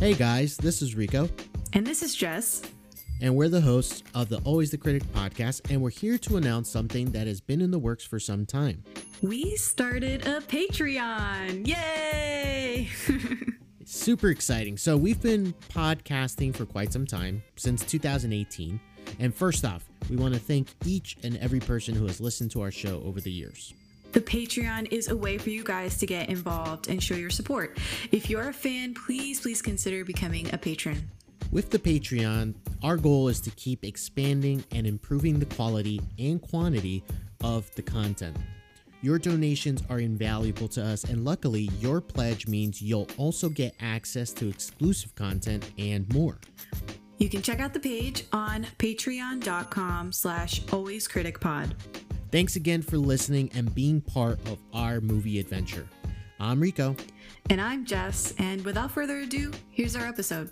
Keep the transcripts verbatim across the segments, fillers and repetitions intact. Hey guys, this is Rico. And this is Jess. And we're the hosts of the Always the Critic podcast, and we're here to announce something that has been in the works for some time. We started a Patreon. Yay! It's super exciting. So we've been podcasting for quite some time, since two thousand eighteen. And first off, we want to thank each and every person who has listened to our show over the years. The Patreon is a way for you guys to get involved and show your support. If you're a fan, please, please consider becoming a patron. With the Patreon, our goal is to keep expanding and improving the quality and quantity of the content. Your donations are invaluable to us, and luckily, your pledge means you'll also get access to exclusive content and more. You can check out the page on patreon.com slash alwayscriticpod. Thanks again for listening and being part of our movie adventure. I'm Rico. And I'm Jess. And without further ado, here's our episode.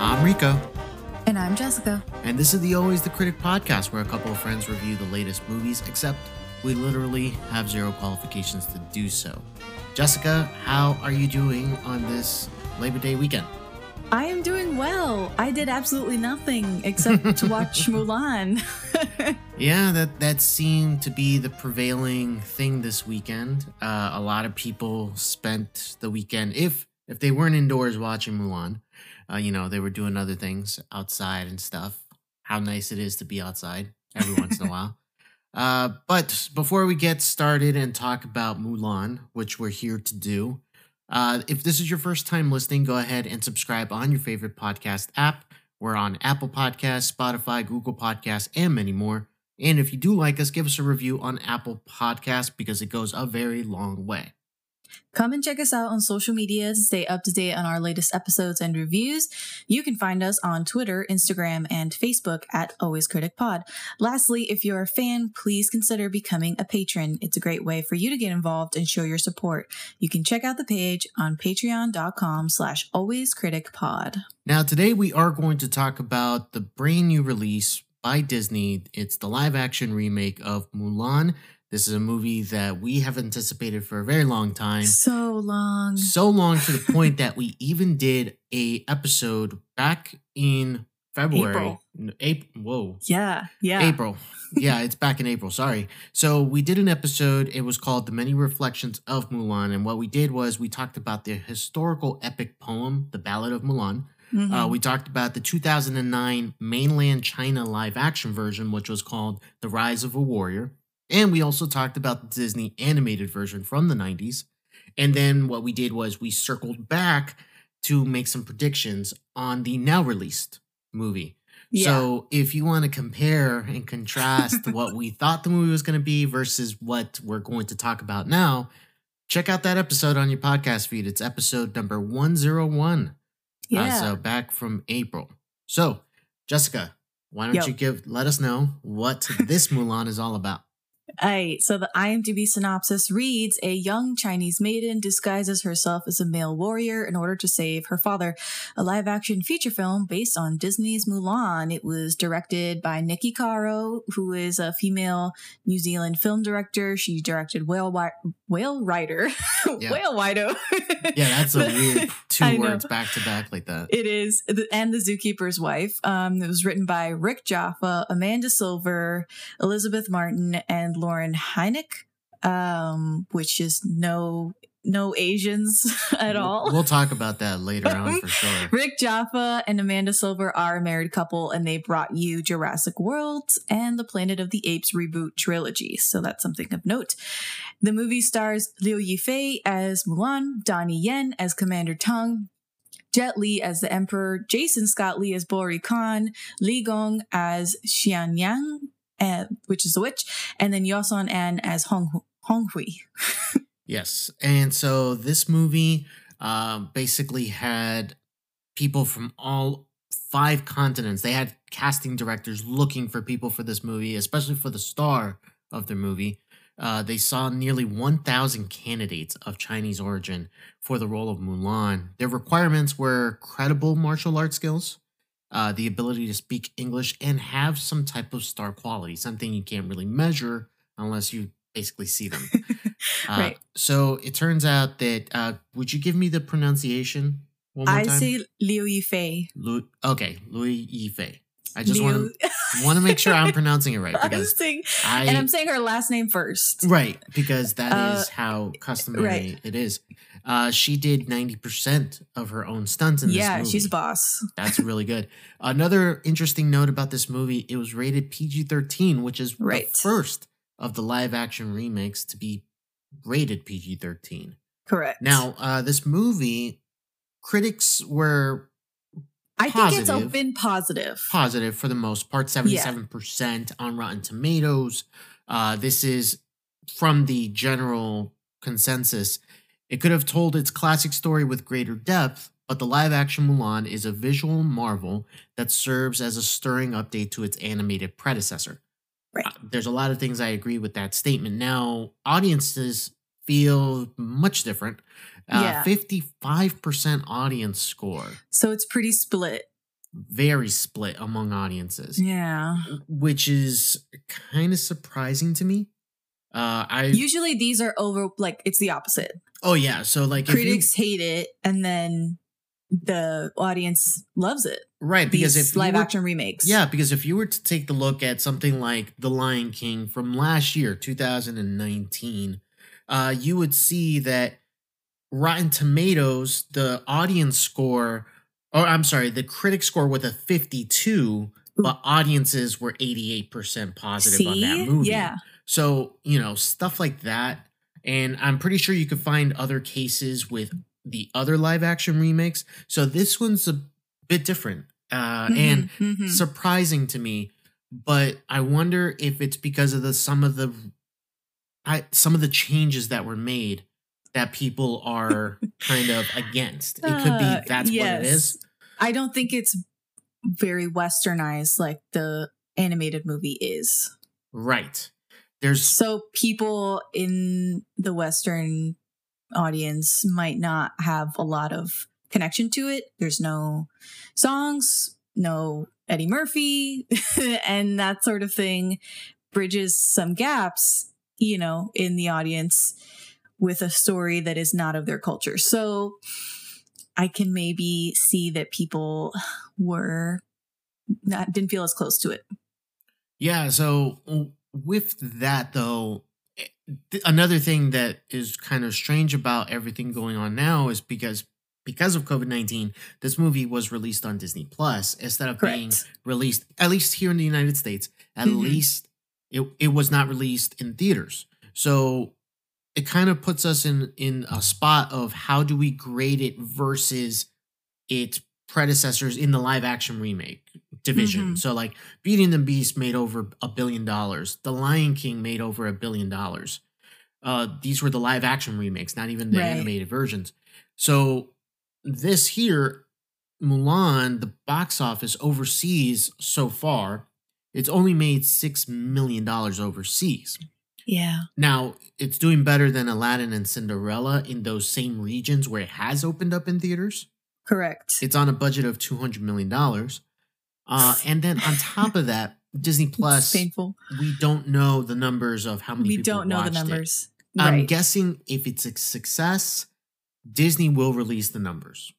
I'm Rico. And I'm Jessica. And this is the Always the Critic podcast, where a couple of friends review the latest movies, except we literally have zero qualifications to do so. Jessica, how are you doing on this Labor Day weekend? I am doing well. I did absolutely nothing except to watch Mulan. Yeah, that, that seemed to be the prevailing thing this weekend. Uh, a lot of people spent the weekend, if, if they weren't indoors watching Mulan, uh, you know, they were doing other things outside and stuff. How nice it is to be outside every once in a while. Uh, but before we get started and talk about Mulan, which we're here to do, uh, if this is your first time listening, go ahead and subscribe on your favorite podcast app. We're on Apple Podcasts, Spotify, Google Podcasts, and many more. And if you do like us, give us a review on Apple Podcasts because it goes a very long way. Come and check us out on social media to stay up to date on our latest episodes and reviews. You can find us on Twitter, Instagram, and Facebook at Always Critic Pod. Lastly, if you're a fan, please consider becoming a patron. It's a great way for you to get involved and show your support. You can check out the page on patreon.com slash Always Critic Pod. Now, today we are going to talk about the brand new release by Disney. It's the live action remake of Mulan. This is a movie that we have anticipated for a very long time. So long. So long to the point that we even did a episode back in February. April. April. Whoa. Yeah. Yeah. April. Yeah, it's back in April. Sorry. So we did an episode. It was called The Many Reflections of Mulan. And what we did was we talked about the historical epic poem, The Ballad of Mulan. Mm-hmm. Uh, we talked about the two thousand nine mainland China live action version, which was called The Rise of a Warrior. And we also talked about the Disney animated version from the nineties. And then what we did was we circled back to make some predictions on the now released movie. Yeah. So if you want to compare and contrast what we thought the movie was going to be versus what we're going to talk about now, check out that episode on your podcast feed. It's episode number one oh one. Yeah. Uh, so back from April. So Jessica, why don't Yo. you give let us know what this Mulan is all about? All right, so the I M D B synopsis reads, a young Chinese maiden disguises herself as a male warrior in order to save her father. A live-action feature film based on Disney's Mulan. It was directed by Nikki Caro, who is a female New Zealand film director. She directed Whale, Whale Rider. Yeah. Whale Wido. Yeah, that's a weird two words back-to-back like that. It is. And The Zookeeper's Wife. Um, it was written by Rick Jaffa, Amanda Silver, Elizabeth Martin, and Lauren Heineck, um, which is no no Asians at all. We'll talk about that later on for sure. Rick Jaffa and Amanda Silver are a married couple, and they brought you Jurassic World and the Planet of the Apes reboot trilogy. So that's something of note. The movie stars Liu Yifei as Mulan, Donnie Yen as Commander Tang, Jet Li as the Emperor, Jason Scott Lee as Bori Khan, Li Gong as Xian Yang, Uh, which is the witch, and then Yoson An as Hong Hong Hui. Yes, and so this movie uh, basically had people from all five continents. They had casting directors looking for people for this movie, especially for the star of the movie. Uh, they saw nearly one thousand candidates of Chinese origin for the role of Mulan. Their requirements were credible martial arts skills, uh, the ability to speak English, and have some type of star quality, something you can't really measure unless you basically see them. Uh, right. So it turns out that, uh, would you give me the pronunciation one more I time? I say Liu Yifei. Lu- okay, Liu Yifei. I just want to want to make sure I'm pronouncing it right. Because I'm saying, I, and I'm saying her last name first. Right, because that uh, is how customary right. it is. Uh, she did ninety percent of her own stunts in yeah, this movie. Yeah, she's a boss. That's really good. Another interesting note about this movie, it was rated P G thirteen, which is right. the first of the live-action remakes to be rated P G thirteen. Correct. Now, uh, this movie, critics were... I positive, think it's been positive. Positive for the most part, seventy-seven percent yeah. on Rotten Tomatoes. Uh, this is from the general consensus. It could have told its classic story with greater depth, but the live-action Mulan is a visual marvel that serves as a stirring update to its animated predecessor. Right. Uh, there's a lot of things I agree with that statement. Now, audiences feel much different. Uh, yeah. fifty-five percent audience score. So it's pretty split. Very split among audiences. Yeah. Which is kind of surprising to me. Uh, I Usually these are over, like, it's the opposite. Oh, yeah. So, like, critics you, hate it, and then the audience loves it. Right. Because if live were, action remakes. Yeah. Because if you were to take the look at something like The Lion King from last year, two thousand nineteen, uh, you would see that Rotten Tomatoes, the audience score, or I'm sorry, the critic score with a fifty-two, but audiences were eighty-eight percent positive See? on that movie. Yeah. So, you know, stuff like that. And I'm pretty sure you could find other cases with the other live action remakes. So this one's a bit different uh, mm-hmm, and mm-hmm. surprising to me. But I wonder if it's because of the some of the I, some of the changes that were made that people are kind of against. It could be that's uh, yes. what it is. I don't think it's very westernized like the animated movie is. Right. There's So people in the Western audience might not have a lot of connection to it. There's no songs, no Eddie Murphy, and that sort of thing bridges some gaps, you know, in the audience with a story that is not of their culture. So I can maybe see that people were not, didn't feel as close to it. Yeah. So with that though, th- another thing that is kind of strange about everything going on now is because, because of COVID nineteen, this movie was released on Disney Plus instead of Correct. being released, at least here in the United States, at mm-hmm. least it, it was not released in theaters. So it kind of puts us in, in a spot of how do we grade it versus its predecessors in the live action remake division. Mm-hmm. So like Beauty and the Beast made over a billion dollars. The Lion King made over a billion dollars. Uh, these were the live action remakes, not even the right. animated versions. So this here, Mulan, the box office overseas so far, it's only made six million dollars overseas. Yeah. Now, it's doing better than Aladdin and Cinderella in those same regions where it has opened up in theaters. Correct. It's on a budget of two hundred million dollars. Uh, and then on top of that, Disney Plus, painful. we don't know the numbers of how many we people watched it. We don't know the numbers. Right. I'm guessing if it's a success, Disney will release the numbers.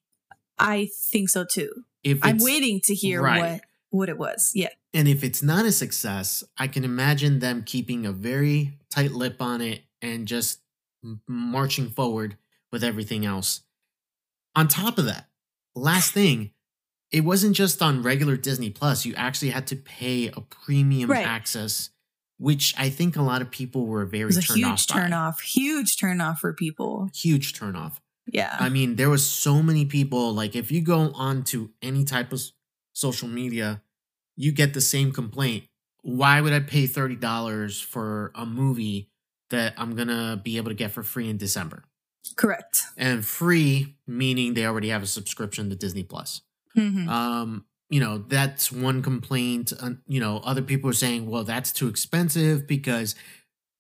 I think so, too. If I'm waiting to hear right. what, what it was. Yeah. And if it's not a success, I can imagine them keeping a very tight lip on it and just marching forward with everything else. On top of that, last thing, it wasn't just on regular Disney Plus. You actually had to pay a premium right. access, which I think a lot of people were very turned off by. It was a huge turn off. Huge turn off for people. Huge turn off. Yeah. I mean, there was so many people, like if you go on to any type of social media, you get the same complaint. Why would I pay thirty dollars for a movie that I'm going to be able to get for free in December? Correct. And free, meaning they already have a subscription to Disney Plus. Mm-hmm. Um, you know, that's one complaint. Uh, you know, other people are saying, well, that's too expensive because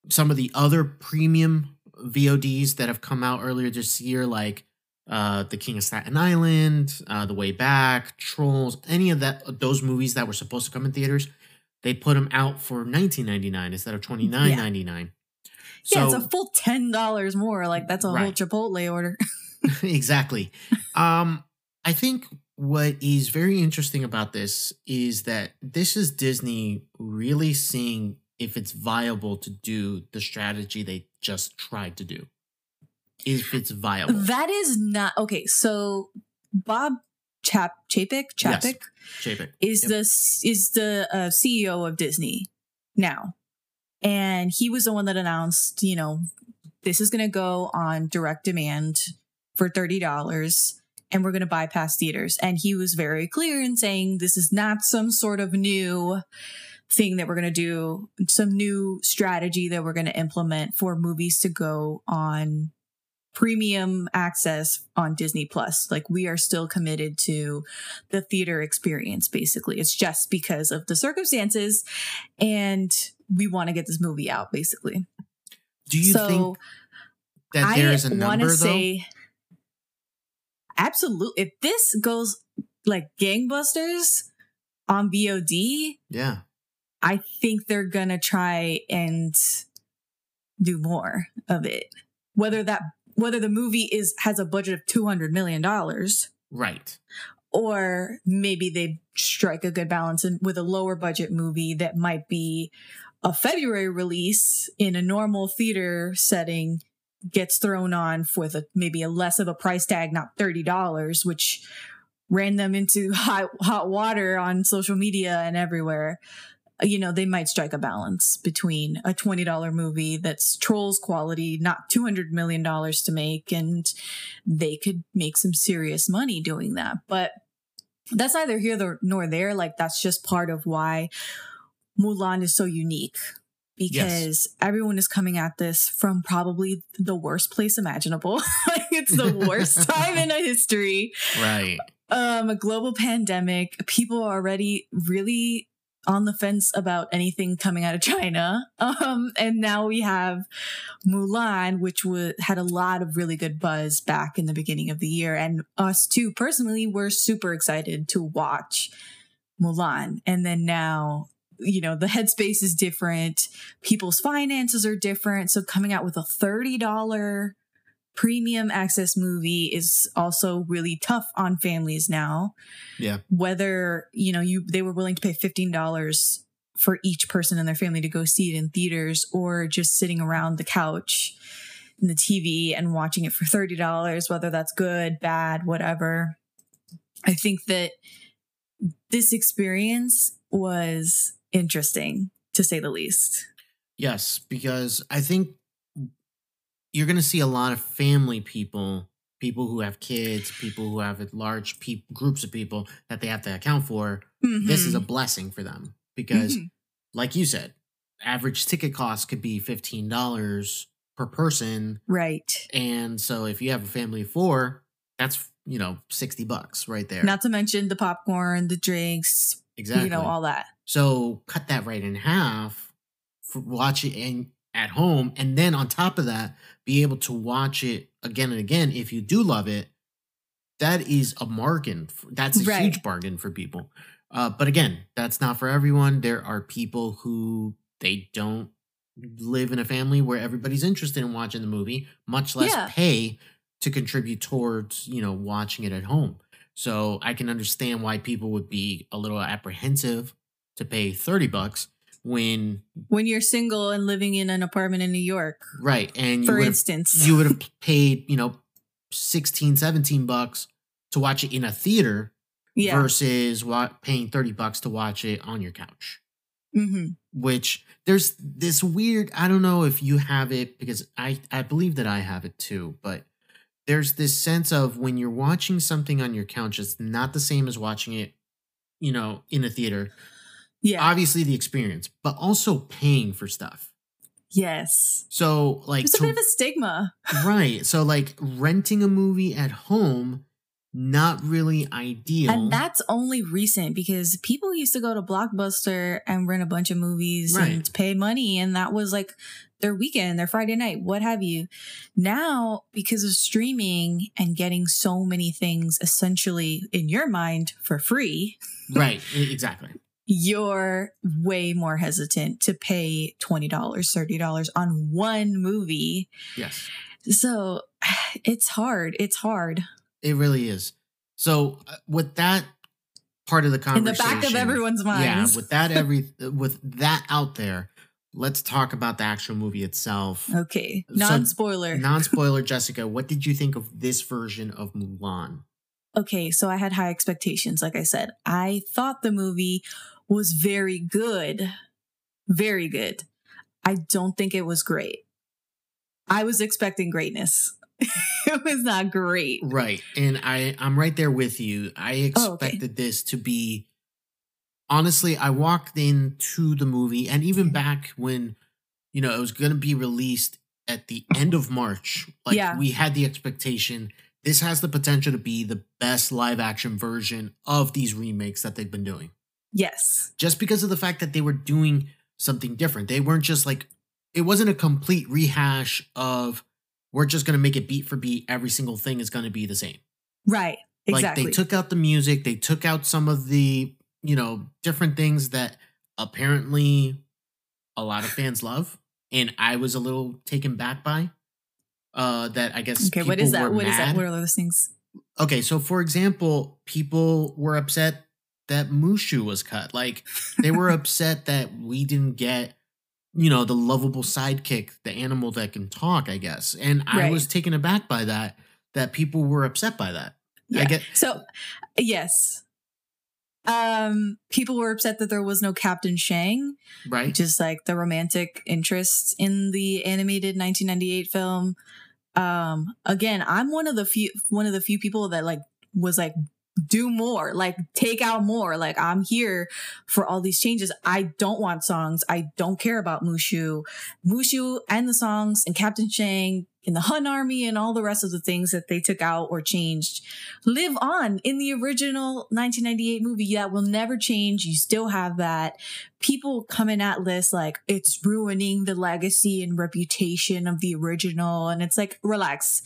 some of the other premium V O Ds that have come out earlier this year, like uh, The King of Staten Island, uh, The Way Back, Trolls, any of that, those movies that were supposed to come in theaters, they put them out for nineteen ninety-nine instead of twenty-nine ninety-nine. Yeah. So, yeah, it's a full ten dollars more. Like, that's a right. whole Chipotle order. Exactly. Um, I think what is very interesting about this is that this is Disney really seeing if it's viable to do the strategy they just tried to do. If it's viable. That is not... Okay, so Bob Chap Chapek, Chapek, yes. Chapek. is yep. the, is the uh, C E O of Disney now. And he was the one that announced, you know, this is going to go on direct demand for thirty dollars and we're going to bypass theaters. And he was very clear in saying this is not some sort of new thing that we're going to do, some new strategy that we're going to implement for movies to go on premium access on Disney Plus. Like, we are still committed to the theater experience, basically. It's just because of the circumstances and we want to get this movie out, basically. Do you so think that there is a number, though? Say, absolutely. If this goes like gangbusters on V O D, yeah, I think they're going to try and do more of it. Whether that whether the movie is has a budget of two hundred million dollars. Right. Or maybe they strike a good balance in, with a lower budget movie that might be a February release in a normal theater setting, gets thrown on for the, maybe a less of a price tag, not thirty dollars, which ran them into hot, hot water on social media and everywhere. You know, they might strike a balance between a twenty dollar movie that's Trolls quality, not two hundred million dollars to make, and they could make some serious money doing that. But that's neither here nor there. Like, that's just part of why Mulan is so unique, because yes. everyone is coming at this from probably the worst place imaginable. It's the worst time in history. Right. Um, a global pandemic. People are already really on the fence about anything coming out of China. Um, and now we have Mulan, which w- had a lot of really good buzz back in the beginning of the year. And us too, personally, we're super excited to watch Mulan. And then now, you know, the headspace is different. People's finances are different. So coming out with a thirty dollar premium access movie is also really tough on families now. Yeah. Whether, you know, you they were willing to pay fifteen dollars for each person in their family to go see it in theaters, or just sitting around the couch and the T V and watching it for thirty dollars, whether that's good, bad, whatever. I think that this experience was interesting, to say the least. Yes, because I think you're going to see a lot of family people, people who have kids, people who have large pe- groups of people that they have to account for. Mm-hmm. This is a blessing for them because, mm-hmm. like you said, average ticket cost could be fifteen dollars per person. Right. And so if you have a family of four, that's, you know, sixty bucks right there. Not to mention the popcorn, the drinks, exactly. you know, all that. So cut that right in half, for watch it and at home, and then on top of that, be able to watch it again and again if you do love it. That is a bargain. That's a right. huge bargain for people. Uh, but again, that's not for everyone. There are people who they don't live in a family where everybody's interested in watching the movie, much less yeah. pay to contribute towards, you know, watching it at home. So I can understand why people would be a little apprehensive to pay thirty bucks. When when you're single and living in an apartment in New York. Right. And for instance, you would have paid, you know, sixteen, seventeen bucks to watch it in a theater yeah. versus what, paying thirty bucks to watch it on your couch, mm-hmm. which there's this weird. I don't know if you have it, because I, I believe that I have it, too. But there's this sense of when you're watching something on your couch, it's not the same as watching it, you know, in a theater. Yeah. Obviously the experience, but also paying for stuff. Yes. So like it's a to, bit of a stigma. Right. So like renting a movie at home not really ideal. And that's only recent, because people used to go to Blockbuster and rent a bunch of movies right. and pay money, and that was like their weekend, their Friday night, what have you. Now, because of streaming and getting so many things essentially in your mind for free. Right, exactly. You're way more hesitant to pay twenty dollars, thirty dollars on one movie. Yes. So it's hard. It's hard. It really is. So uh, with that part of the conversation. In the back of everyone's mind. Yeah, with that every with that out there, let's talk about the actual movie itself. Okay. Non-spoiler. So, non-spoiler, Jessica, what did you think of this version of Mulan? Okay, so I had high expectations, like I said. I thought the movie was very good. Very good. I don't think it was great. I was expecting greatness. It was not great. Right. And I, I'm right there with you. I expected oh, okay. this to be... Honestly, I walked into the movie, and even back when, you know, it was going to be released at the end of March, like yeah. we had the expectation... This has the potential to be the best live action version of these remakes that they've been doing. Yes. Just because of the fact that they were doing something different. They weren't just like, it wasn't a complete rehash of we're just going to make it beat for beat. Every single thing is going to be the same. Right. Exactly. Like they took out the music. They took out some of the, you know, different things that apparently a lot of fans love. And I was a little taken back by. Uh, that I guess okay, people what is that? Were what mad. is that? What are those things? Okay, so for example, people were upset that Mushu was cut. Like, they were upset that we didn't get, you know, the lovable sidekick, the animal that can talk, I guess. And right. I was taken aback by that, that people were upset by that. Yeah. I get So, yes. Um, people were upset that there was no Captain Shang, right? Which is like the romantic interest in the animated nineteen ninety-eight film. Um, again, I'm one of the few, one of the few people that like was like, do more, like take out more. Like I'm here for all these changes. I don't want songs. I don't care about Mushu, Mushu and the songs and Captain Shang and the Hun army and all the rest of the things that they took out or changed live on in the original nineteen ninety-eight movie. That will never change. You still have that. People coming at this like it's ruining the legacy and reputation of the original. And it's like, relax.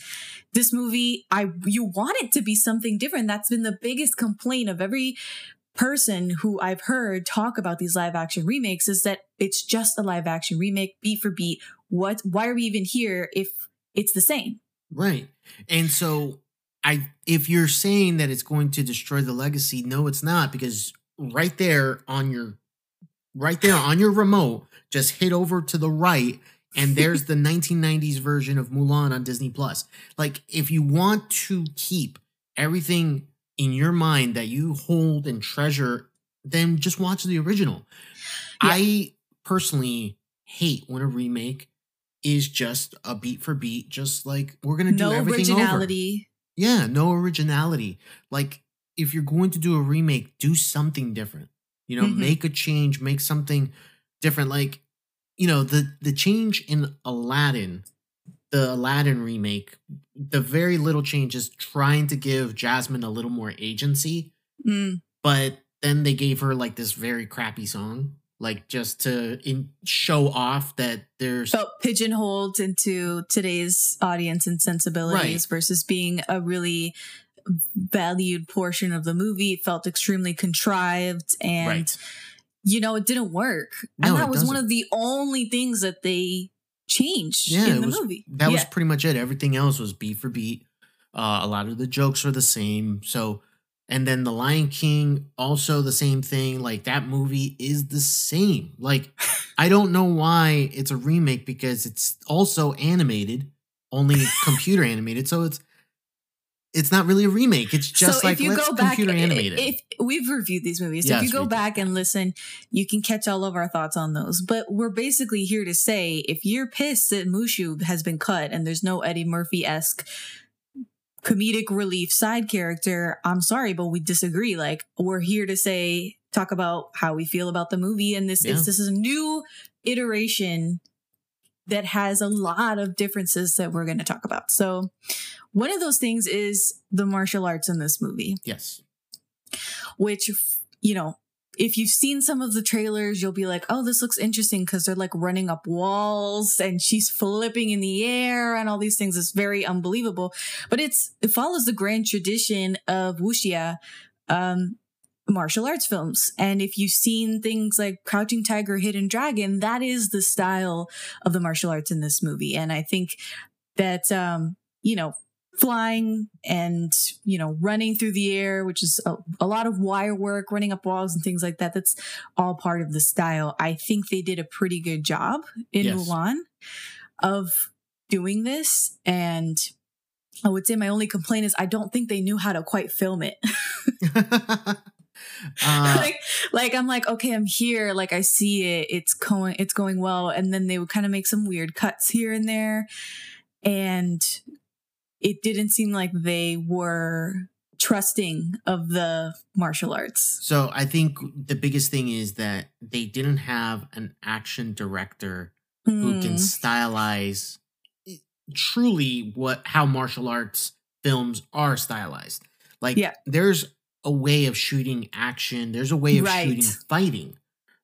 This movie, I you want it to be something different. That's been the biggest complaint of every person who I've heard talk about these live action remakes, is that it's just a live action remake, beat for beat. What? Why are we even here if it's the same? Right. And so I, if you're saying that it's going to destroy the legacy, no, it's not, because right there on your, right there on your remote, just hit over to the right. And there's the nineteen nineties version of Mulan on Disney Plus. Like, if you want to keep everything in your mind that you hold and treasure, then just watch the original. Yeah. I personally hate when a remake is just a beat for beat, just like we're going to do everything over. No originality. Yeah, no originality. Like, if you're going to do a remake, do something different. You know, mm-hmm. make a change, make something different. Like, you know, the the change in Aladdin, the Aladdin remake, the very little change is trying to give Jasmine a little more agency. Mm. But then they gave her like this very crappy song. Like, just to in show off that there's... Felt pigeonholed into today's audience and sensibilities, right, versus being a really valued portion of the movie. It felt extremely contrived and, right, you know, it didn't work. No, and that was doesn't. one of the only things that they changed yeah, in the was, movie. That yeah. was pretty much it. Everything else was beat for beat. Uh, a lot of the jokes were the same. So... And then The Lion King, also the same thing. Like, that movie is the same. Like, I don't know why it's a remake, because it's also animated, only computer animated. So it's it's not really a remake. It's just so like, let's computer back, animate it. If, if we've reviewed these movies. So yes, if you go back and listen, you can catch all of our thoughts on those. But we're basically here to say, if you're pissed that Mushu has been cut and there's no Eddie Murphy-esque comedic relief side character, I'm sorry, but we disagree. Like, we're here to say, talk about how we feel about the movie, and this yeah. is this is a new iteration that has a lot of differences that we're going to talk about. So one of those things is the martial arts in this movie. Yes. Which, you know, if you've seen some of the trailers, you'll be like, oh, this looks interesting, because they're like running up walls and she's flipping in the air and all these things. It's very unbelievable. But it's it follows the grand tradition of wuxia um, martial arts films. And if you've seen things like Crouching Tiger, Hidden Dragon, that is the style of the martial arts in this movie. And I think that, um, you know, flying and, you know, running through the air, which is a, a lot of wire work, running up walls and things like that. That's all part of the style. I think they did a pretty good job in yes. Mulan of doing this. And I would say my only complaint is I don't think they knew how to quite film it. Uh, like, like I'm like, okay, I'm here. Like I see it. It's going, it's going well. And then they would kind of make some weird cuts here and there. And it didn't seem like they were trusting of the martial arts. So I think the biggest thing is that they didn't have an action director mm. who can stylize truly what how martial arts films are stylized. Like yeah. there's a way of shooting action. There's a way of right. shooting fighting.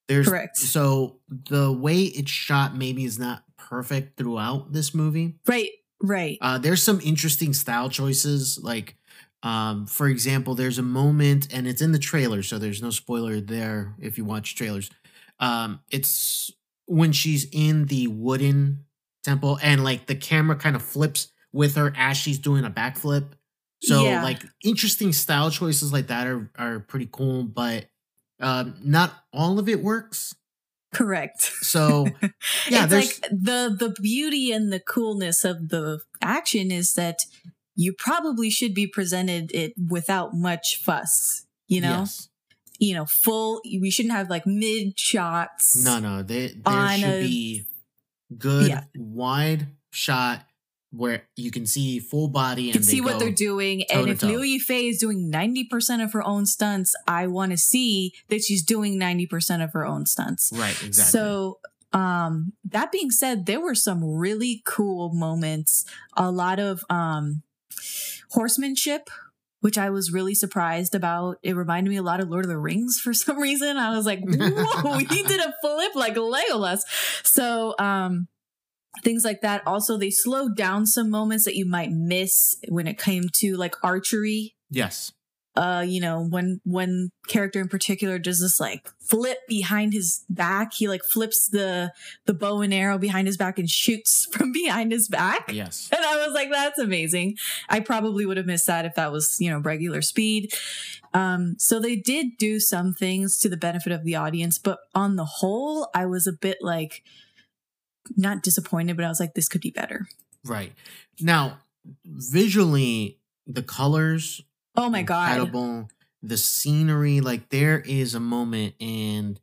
There's Correct. So the way it's shot maybe is not perfect throughout this movie. Right. Right. Uh, there's some interesting style choices. Like, um, for example, there's a moment, and it's in the trailer, so there's no spoiler there if you watch trailers. Um, it's when she's in the wooden temple, and like the camera kind of flips with her as she's doing a backflip. So yeah. like interesting style choices like that are are pretty cool, but um, not all of it works. Correct. So yeah, it's there's like the the beauty and the coolness of the action is that you probably should be presented it without much fuss, you know? Yes. You know, full we shouldn't have like mid shots. No, no, they, there should a, be good yeah. wide shot where you can see full body and you can see what they're doing. And if Liu Yifei is doing ninety percent of her own stunts, I want to see that she's doing ninety percent of her own stunts. Right, exactly. So um, that being said, there were some really cool moments. A lot of um, horsemanship, which I was really surprised about. It reminded me a lot of Lord of the Rings for some reason. I was like, whoa, he did a flip like Legolas. So, um, things like that. Also, they slowed down some moments that you might miss when it came to like archery. Yes. Uh, you know, when one character in particular does this like flip behind his back. He like flips the the bow and arrow behind his back and shoots from behind his back. Yes. And I was like, that's amazing. I probably would have missed that if that was, you know, regular speed. Um, so they did do some things to the benefit of the audience, but on the whole, I was a bit like not disappointed, but I was like, this could be better. Right. Now, visually, the colors. Oh my God. Incredible. The scenery. Like, there is a moment, and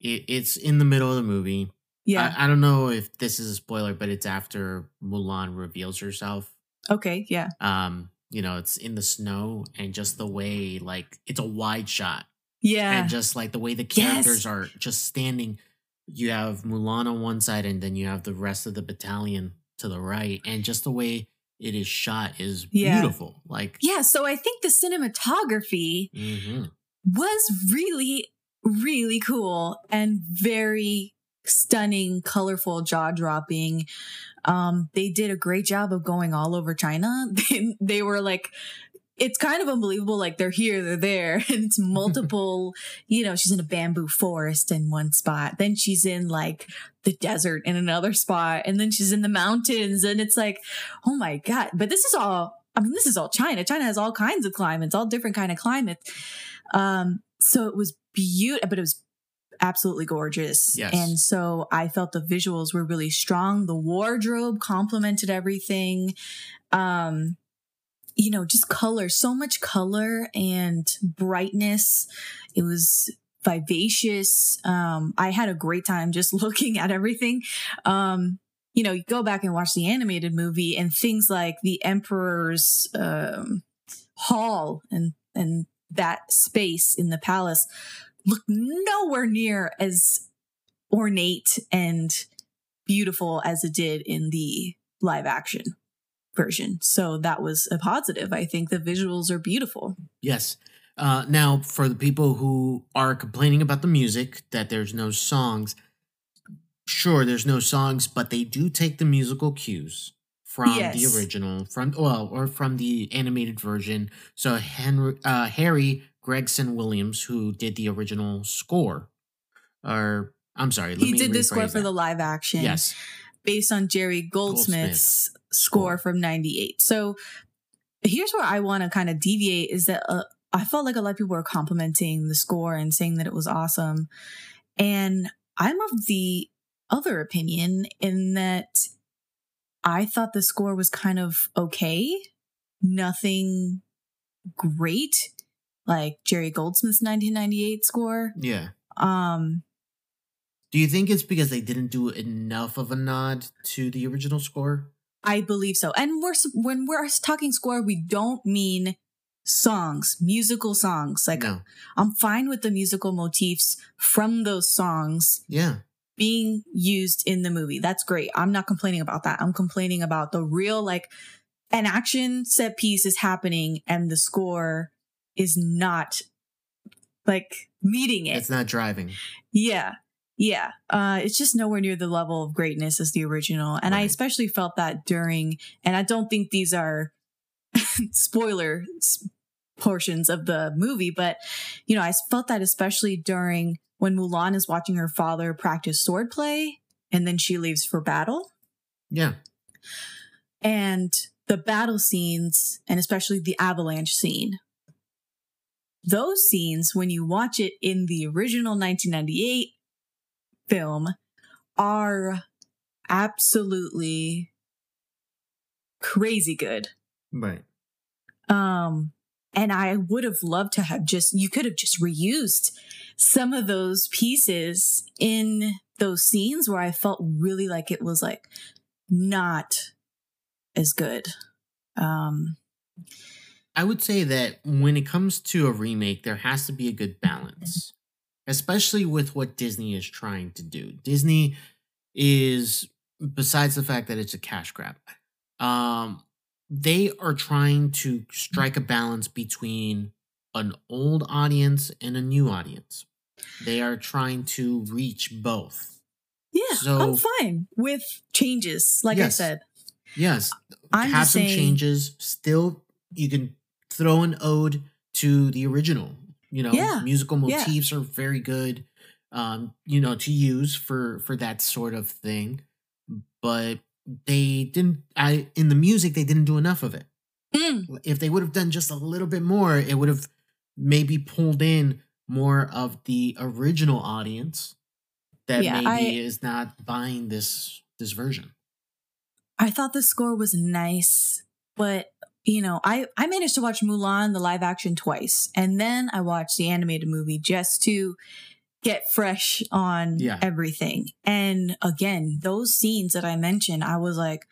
it, it's in the middle of the movie. Yeah. I, I don't know if this is a spoiler, but it's after Mulan reveals herself. Okay. Yeah. Um, you know, it's in the snow, and just the way, like, it's a wide shot. Yeah. And just like the way the characters yes. are just standing. You have Mulan on one side, and then you have the rest of the battalion to the right. And just the way it is shot is yeah. beautiful. Like, yeah. So I think the cinematography mm-hmm. was really, really cool and very stunning, colorful, jaw-dropping. Um, they did a great job of going all over China. They, they were like, it's kind of unbelievable. Like, they're here, they're there. And it's multiple, you know, she's in a bamboo forest in one spot. Then she's in like the desert in another spot. And then she's in the mountains. And it's like, oh my God. But this is all, I mean, this is all China. China has all kinds of climates, all different kind of climates. Um, so it was beautiful, but it was absolutely gorgeous. Yes. And so I felt the visuals were really strong. The wardrobe complemented everything. Um, you know, just color, so much color and brightness. It was vivacious. Um, I had a great time just looking at everything. Um, you know, you go back and watch the animated movie, and things like the Emperor's um, hall and, and that space in the palace looked nowhere near as ornate and beautiful as it did in the live action version. So that was a positive. I think the visuals are beautiful. Yes. Uh, now, for the people who are complaining about the music, that there's no songs, sure, there's no songs, but they do take the musical cues from yes. the original, from well, or from the animated version. So Henry, uh, Harry Gregson Williams, who did the original score, or I'm sorry, let he me did the score that. for the live action, yes, based on Jerry Goldsmith's Goldsmith. score from ninety-eight. So here's where I want to kind of deviate is that. Uh, I felt like a lot of people were complimenting the score and saying that it was awesome. And I'm of the other opinion in that I thought the score was kind of okay. Nothing great, like Jerry Goldsmith's nineteen ninety-eight score. Yeah. Um, do you think it's because they didn't do enough of a nod to the original score? I believe so. And we're when we're talking score, we don't mean songs, musical songs. Like no. I'm fine with the musical motifs from those songs yeah. being used in the movie. That's great. I'm not complaining about that. I'm complaining about the real, like an action set piece is happening and the score is not like meeting it. It's not driving. Yeah. Yeah. Uh, it's just nowhere near the level of greatness as the original. And right. I especially felt that during, and I don't think these are spoiler portions of the movie, but you know, I felt that especially during when Mulan is watching her father practice swordplay and then she leaves for battle. Yeah. And the battle scenes, and especially the avalanche scene, those scenes, when you watch it in the original nineteen ninety-eight film, are absolutely crazy good. Right. Um, and I would have loved to have just, you could have just reused some of those pieces in those scenes where I felt really like it was like not as good. Um, I would say that when it comes to a remake, there has to be a good balance, especially with what Disney is trying to do. Disney is, besides the fact that it's a cash grab, um, they are trying to strike a balance between an old audience and a new audience. They are trying to reach both. Yeah, so, I'm fine with changes, like yes, I said. Yes, I'm have some saying, changes. Still, you can throw an ode to the original. You know, yeah, musical motifs yeah. are very good, um, you know, to use for, for that sort of thing. But they didn't, I in the music, they didn't do enough of it. Mm. If they would have done just a little bit more, it would have maybe pulled in more of the original audience that yeah, maybe I, is not buying this this version. I thought the score was nice, but, you know, I, I managed to watch Mulan, the live action, twice. And then I watched the animated movie just to get fresh on yeah. everything. And again, those scenes that I mentioned, I was like,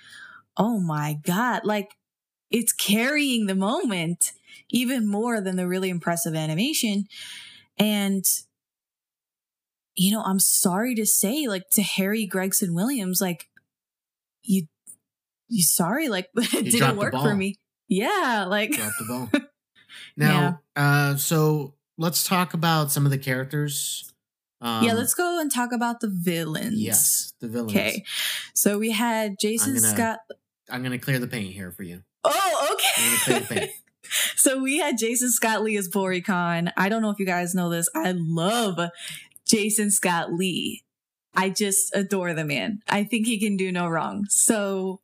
oh my God, like it's carrying the moment even more than the really impressive animation. And, you know, I'm sorry to say, like, to Harry Gregson Williams, like you, you sorry, like it didn't work for me. Yeah. Like dropped the ball. Now, yeah. uh, so let's talk about some of the characters. Um, yeah, let's go and talk about the villains. Yes, the villains. Okay, so we had Jason I'm gonna, Scott. I'm going to clear the paint here for you. Oh, okay. I'm going to clear the paint. So we had Jason Scott Lee as Bori Khan. I don't know if you guys know this. I love Jason Scott Lee. I just adore the man. I think he can do no wrong. So,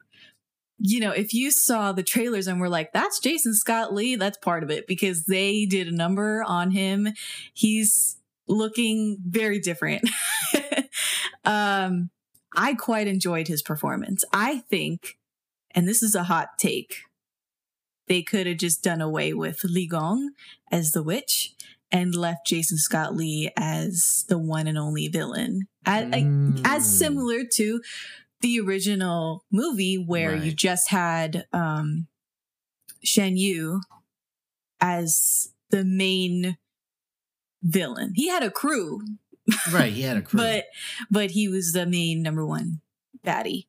you know, if you saw the trailers and were like, that's Jason Scott Lee, that's part of it because they did a number on him. He's looking very different. um, I quite enjoyed his performance. I think, and this is a hot take, they could have just done away with Li Gong as the witch and left Jason Scott Lee as the one and only villain. As, mm. as similar to the original movie where right. you just had um, Shen Yu as the main villain. He had a crew. Right, he had a crew. but but he was the main number one baddie.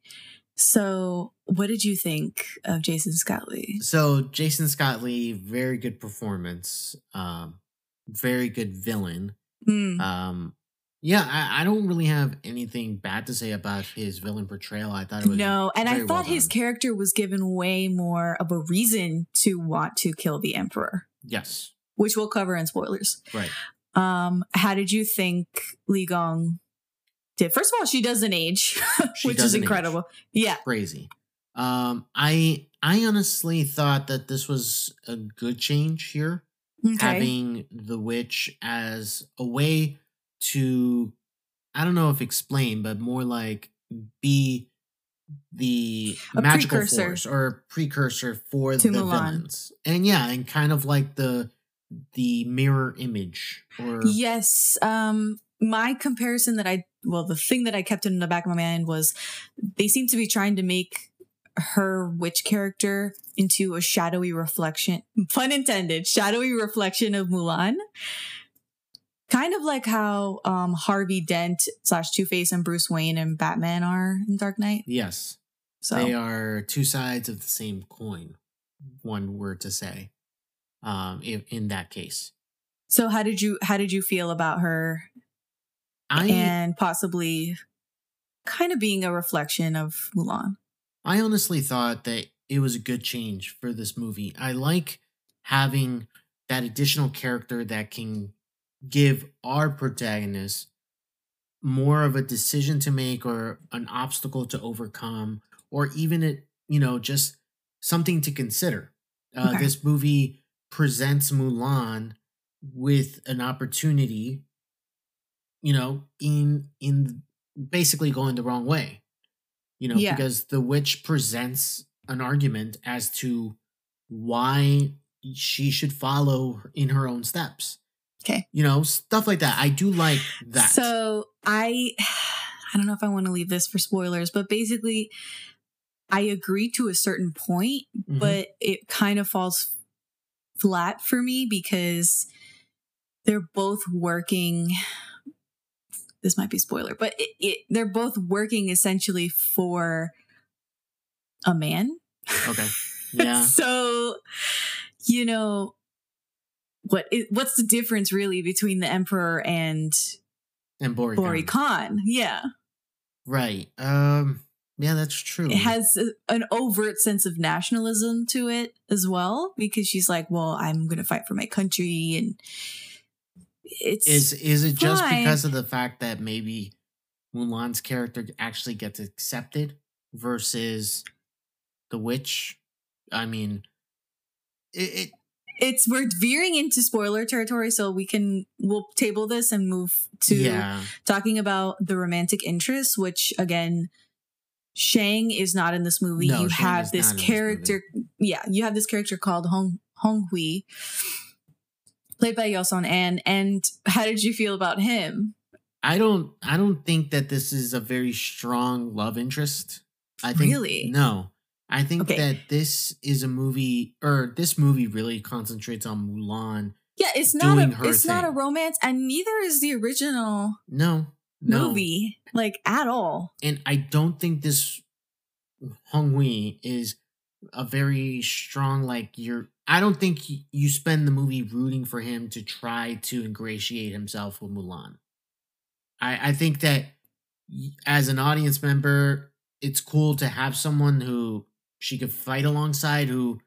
So what did you think of Jason Scott Lee? So Jason Scott Lee, very good performance, um, very good villain. Mm. Um, yeah, I, I don't really have anything bad to say about his villain portrayal. I thought it was no, and I thought well his character was given way more of a reason to want to kill the Emperor. Yes, which we'll cover in spoilers. Right. Um, how did you think Li Gong did? First of all, she doesn't age, which doesn't is incredible. Age. Yeah, crazy. Um, I I honestly thought that this was a good change here, okay. having the witch as a way to, I don't know if explain, but more like be the a magical precursor. force or precursor for to the Mulan. villains, and yeah, and kind of like the. the mirror image or yes um my comparison that I well the thing that I kept in the back of my mind was they seem to be trying to make her witch character into a shadowy reflection, pun intended, shadowy reflection of Mulan, kind of like how um Harvey Dent slash Two-Face and Bruce Wayne and Batman are in Dark Knight. Yes, so they are two sides of the same coin, one word to say. Um, in, in that case. So how did you how did you feel about her, I, and possibly kind of being a reflection of Mulan? I honestly thought that it was a good change for this movie. I like having that additional character that can give our protagonist more of a decision to make or an obstacle to overcome, or even it you know just something to consider. Uh, okay. This movie presents Mulan with an opportunity, you know, in in basically going the wrong way, you know, yeah. because the witch presents an argument as to why she should follow in her own steps. Okay. You know, stuff like that. I do like that. So I, I don't know if I want to leave this for spoilers, but basically I agree to a certain point, mm-hmm. but it kind of falls flat for me because they're both working. This might be spoiler, but it, it, they're both working essentially for a man. Okay. Yeah. So, you know, what is, what's the difference really between the Emperor and and Bori, Bori Khan. Khan? Yeah. Right. Um. Yeah, that's true. It has a, an overt sense of nationalism to it as well, because she's like, well, I'm going to fight for my country. And it's is is it fine. Just because of the fact that maybe Mulan's character actually gets accepted versus the witch? I mean, it, it it's we're veering into spoiler territory, so we can we'll table this and move to yeah. talking about the romantic interest, which again. Shang is not in this movie. No, you Shang have this character. This yeah, you have this character called Hong Hong Hui, played by Yoson An. And how did you feel about him? I don't. I don't think that this is a very strong love interest. I think really no. I think okay. that this is a movie, or this movie really concentrates on Mulan. Yeah, it's not a. It's thing. not a romance, and neither is the original. No. No. movie like at all, and I don't think this Hong Hui is a very strong like you're I don't think you spend the movie rooting for him to try to ingratiate himself with Mulan. I I think that as an audience member, it's cool to have someone who she could fight alongside, who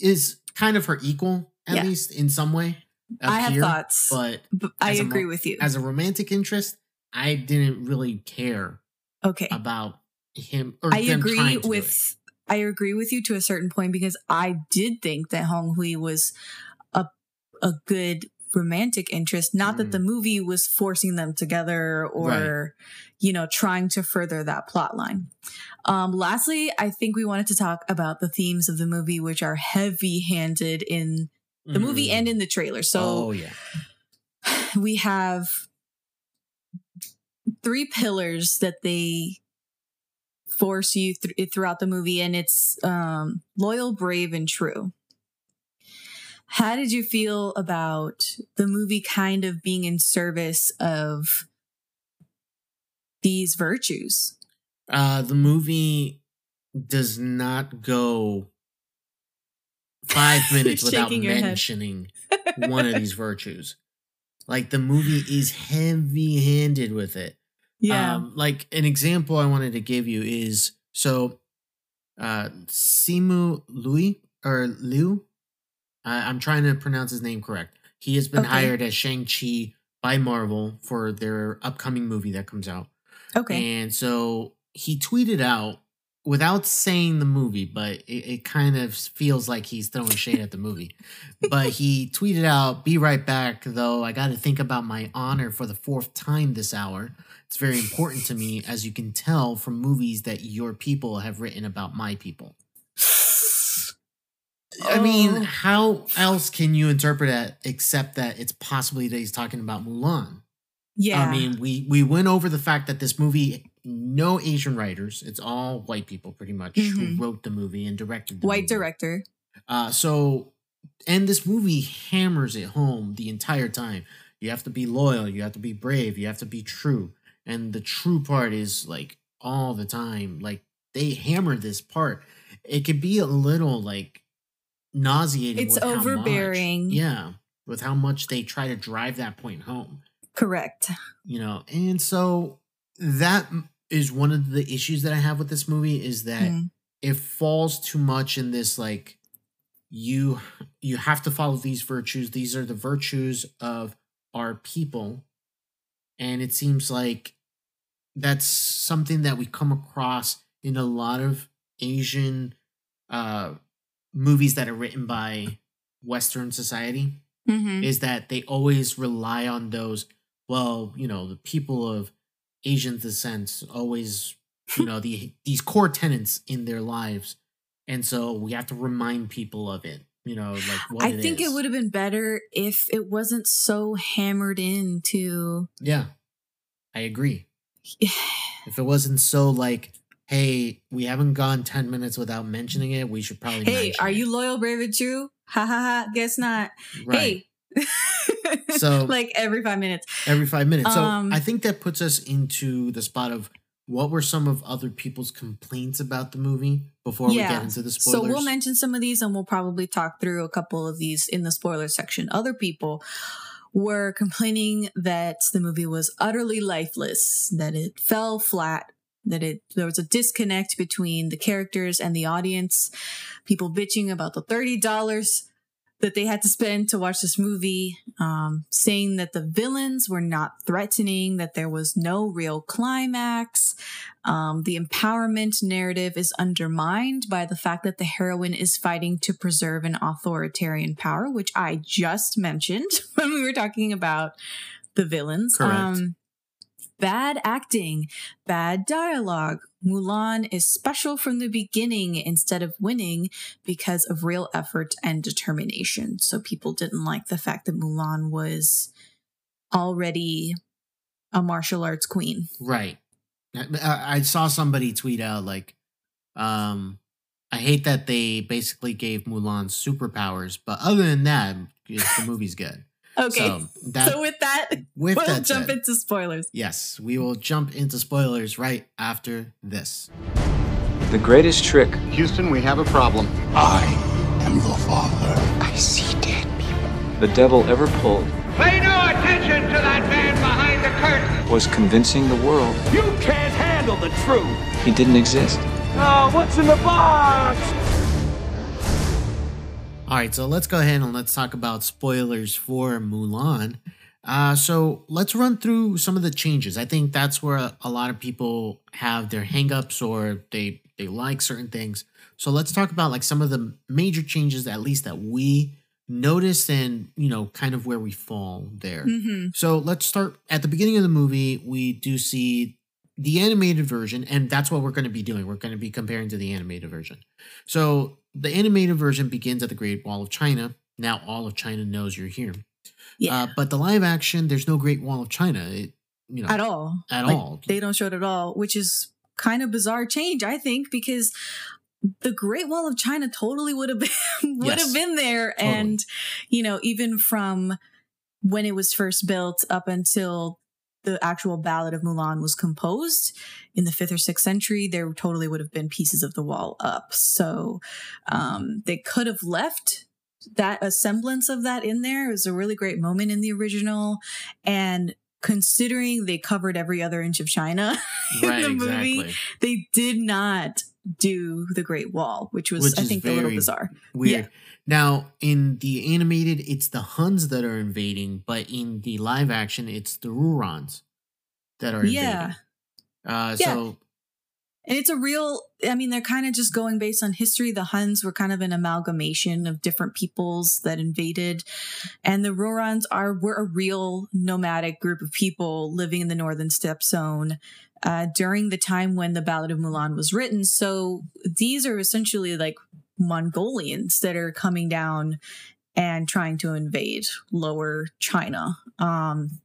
is kind of her equal at yeah. least in some way. I have here, thoughts, but I agree a, with you. As a romantic interest, I didn't really care. Okay, about him. Or I them agree with. I agree with you to a certain point, because I did think that Hong Hui was a a good romantic interest. Not mm. that the movie was forcing them together, or right. you know, trying to further that plot line. Um, lastly, I think we wanted to talk about the themes of the movie, which are heavy-handed in. The movie mm. and in the trailer. So oh, yeah. we have three pillars that they force you th throughout the movie. And it's um, loyal, brave, and true. How did you feel about the movie kind of being in service of these virtues? Uh, the movie does not go five minutes without mentioning one of these virtues. Like, the movie is heavy-handed with it. Yeah. Um, like, an example I wanted to give you is, so, uh, Simu Lui, or Liu, uh, I'm trying to pronounce his name correct. He has been okay. hired as Shang-Chi by Marvel for their upcoming movie that comes out. Okay. And so he tweeted out, without saying the movie, but it, it kind of feels like he's throwing shade at the movie. But he tweeted out, "Be right back, though. I got to think about my honor for the fourth time this hour. It's very important to me, as you can tell from movies that your people have written about my people." I mean, how else can you interpret that except that it's possibly that he's talking about Mulan? Yeah. I mean, we, we went over the fact that this movie, no Asian writers. It's all white people, pretty much, mm-hmm. who wrote the movie and directed the White movie. director. Uh, so, and this movie hammers it home the entire time. You have to be loyal. You have to be brave. You have to be true. And the true part is, like, all the time. Like, they hammer this part. It could be a little, like, nauseating. It's with overbearing. How much, yeah. With how much they try to drive that point home. Correct. You know, and so that is one of the issues that I have with this movie, is that mm. it falls too much in this, like, you you have to follow these virtues. These are the virtues of our people. And it seems like that's something that we come across in a lot of Asian uh, movies that are written by Western society, mm-hmm. is that they always rely on those, well, you know, the people of Asian descent always, you know, the these core tenets in their lives. And so we have to remind people of it, you know, like what I it think is. It would have been better if it wasn't so hammered into. Yeah, I agree. If it wasn't so, like, hey, we haven't gone ten minutes without mentioning it, we should probably. Hey, are it. you loyal, brave, and true? Ha ha ha. Guess not. Right. Hey. So, like, every five minutes. Every five minutes. So um, I think that puts us into the spot of what were some of other people's complaints about the movie before yeah. we get into the spoilers. So we'll mention some of these, and we'll probably talk through a couple of these in the spoiler section. Other people were complaining that the movie was utterly lifeless, that it fell flat, that it there was a disconnect between the characters and the audience. People bitching about the thirty dollars that they had to spend to watch this movie, um, saying that the villains were not threatening, that there was no real climax. Um, the empowerment narrative is undermined by the fact that the heroine is fighting to preserve an authoritarian power, which I just mentioned when we were talking about the villains. Correct. Um, bad acting, bad dialogue. Mulan is special from the beginning instead of winning because of real effort and determination. So people didn't like the fact that Mulan was already a martial arts queen. Right. I, I saw somebody tweet out, like, um, I hate that they basically gave Mulan superpowers, but other than that, the movie's good. Okay, so, that, so with that, with we'll that jump said, into spoilers. Yes, we will jump into spoilers right after this. The greatest trick. Houston, we have a problem. I am the father. I see dead people. The devil ever pulled. Pay no attention to that man behind the curtain. Was convincing the world. You can't handle the truth. He didn't exist. Oh, what's in the box? All right, so let's go ahead and let's talk about spoilers for Mulan. Uh, so let's run through some of the changes. I think that's where a, a lot of people have their hangups, or they, they like certain things. So let's talk about, like, some of the major changes, at least that we noticed, and, you know, kind of where we fall there. Mm-hmm. So let's start at the beginning of the movie. We do see the animated version, and that's what we're going to be doing. We're going to be comparing to the animated version. So the animated version begins at the Great Wall of China. Now all of China knows you're here. Yeah. Uh, but the live action, there's no Great Wall of China. It, you know, at all. At like, all. They don't show it at all, which is kind of bizarre change, I think, because the Great Wall of China totally would have been, would yes, have been there. Totally. And, you know, even from when it was first built up until the actual Ballad of Mulan was composed in the fifth or sixth century, there totally would have been pieces of the wall up. So um, they could have left that a semblance of that in there. It was a really great moment in the original. And considering they covered every other inch of China in right, the movie, exactly. they did not do the Great Wall, which was, which I think, a little bizarre. Weird. Yeah. Now, in the animated, it's the Huns that are invading, but in the live action, it's the Rurons that are invading. Yeah. Uh, yeah. So, and it's a real, I mean, they're kind of just going based on history. The Huns were kind of an amalgamation of different peoples that invaded. And the Rurons are, were a real nomadic group of people living in the northern steppe zone uh, during the time when the Ballad of Mulan was written. So these are essentially like Mongolians that are coming down and trying to invade lower China. Um,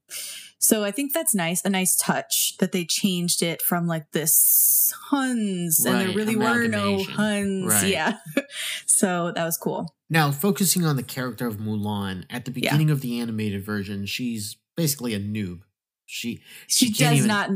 so I think that's nice, a nice touch that they changed it from like this Huns, right, and there really were no Huns. Right. Yeah. So that was cool. Now, focusing on the character of Mulan, at the beginning yeah. of the animated version, she's basically a noob. She She, she does even, not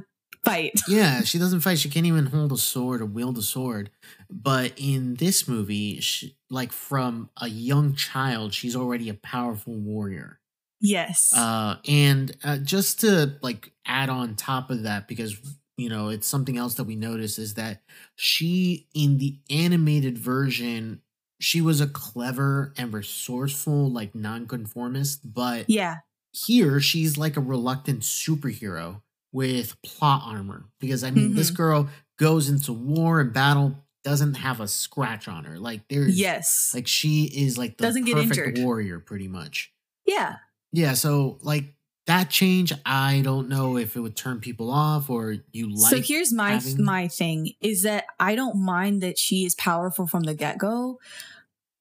fight. Yeah, she doesn't fight. She can't even hold a sword or wield a sword. But in this movie, she, like from a young child, she's already a powerful warrior. Yes. Uh, and uh, just to like add on top of that, because, you know, it's something else that we notice is that she, in the animated version, she was a clever and resourceful, like nonconformist. But yeah, here she's like a reluctant superhero with plot armor. Because, I mean, mm-hmm. this girl goes into war and battle, doesn't have a scratch on her. Like, there's yes. like she is like the doesn't perfect warrior, pretty much. Yeah. Yeah, so like that change, I don't know if it would turn people off or you like. So here's my having... my thing is that I don't mind that she is powerful from the get-go.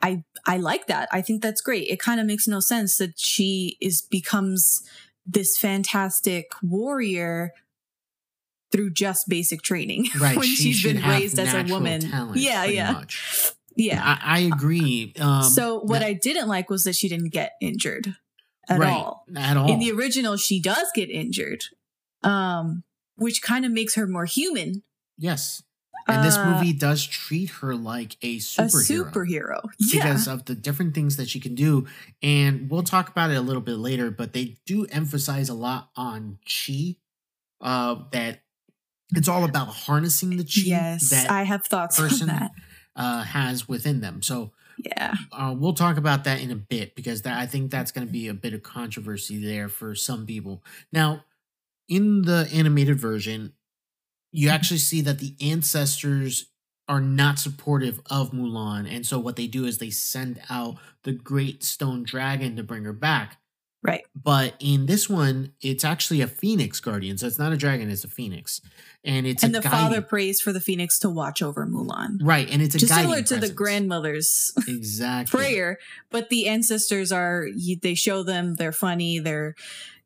I I like that. I think that's great. It kind of makes no sense that she is becomes this fantastic warrior through just basic training. Right. When she she's been raised as a woman. Talent, yeah, yeah. Much. Yeah. I, I agree. Um, so what that... I didn't like was that she didn't get injured. At right, all. At all. In the original, she does get injured, um, which kind of makes her more human. Yes. And uh, this movie does treat her like a superhero. A superhero. Yeah. Because of the different things that she can do. And we'll talk about it a little bit later, but they do emphasize a lot on chi, uh, that it's all about harnessing the chi. Yes, that I have thoughts person, on that. Uh, has within them. So, yeah, uh, we'll talk about that in a bit because that, I think that's going to be a bit of controversy there for some people. Now, in the animated version, you actually see that the ancestors are not supportive of Mulan. And so what they do is they send out the great stone dragon to bring her back. Right. But in this one, it's actually a phoenix guardian. So it's not a dragon, it's a phoenix. And it's And a the guiding... father prays for the phoenix to watch over Mulan. Right. And it's a Just similar to presence. The grandmother's exactly. prayer. But the ancestors are, they show them, they're funny, they're,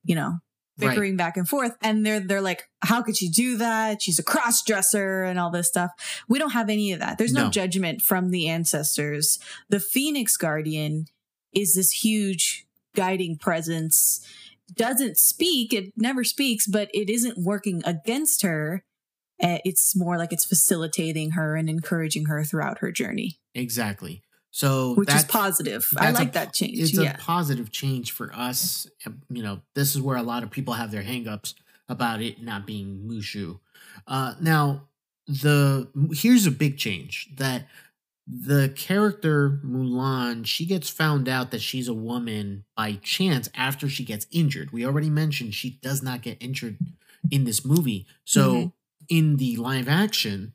you know, bickering right. back and forth. And they're, they're like, how could she do that? She's a cross-dresser and all this stuff. We don't have any of that. There's no, no judgment from the ancestors. The phoenix guardian is this huge... guiding presence, doesn't speak, it never speaks, but it isn't working against her. Uh, it's more like it's facilitating her and encouraging her throughout her journey. Exactly. So which is positive. I like a, that change. It's yeah. a positive change for us. You know, this is where a lot of people have their hangups about it not being Mushu. Uh, now, the here's a big change that the character Mulan, she gets found out that she's a woman by chance after she gets injured. We already mentioned she does not get injured in this movie. So mm-hmm. in the live action,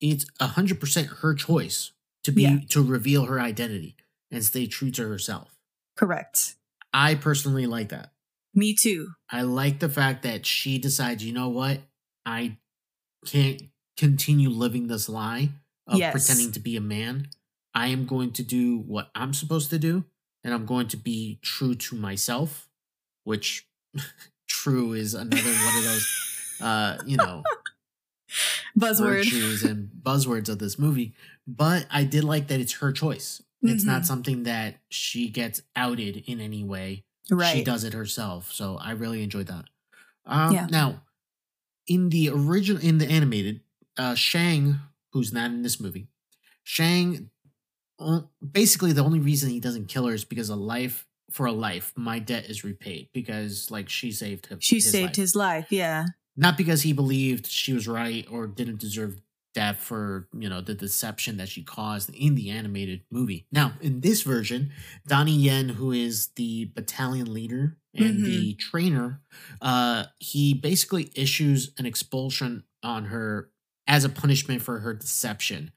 it's one hundred percent her choice to be yeah. to reveal her identity and stay true to herself. Correct. I personally like that. Me too. I like the fact that she decides, you know what? I can't continue living this lie. Of yes. pretending to be a man. I am going to do what I'm supposed to do, and I'm going to be true to myself, which true is another one of those, uh, you know, buzzwords and buzzwords of this movie. But I did like that it's her choice. Mm-hmm. It's not something that she gets outed in any way. Right. She does it herself. So I really enjoyed that. Um, yeah. Now, in the original, in the animated, uh, Shang, who's not in this movie, Shang, basically the only reason he doesn't kill her is because a life for a life, my debt is repaid, because like she saved him. She his saved life. his life, yeah. Not because he believed she was right or didn't deserve that for, you know, the deception that she caused in the animated movie. Now, in this version, Donnie Yen, who is the battalion leader and mm-hmm. the trainer, uh, he basically issues an expulsion on her as a punishment for her deception.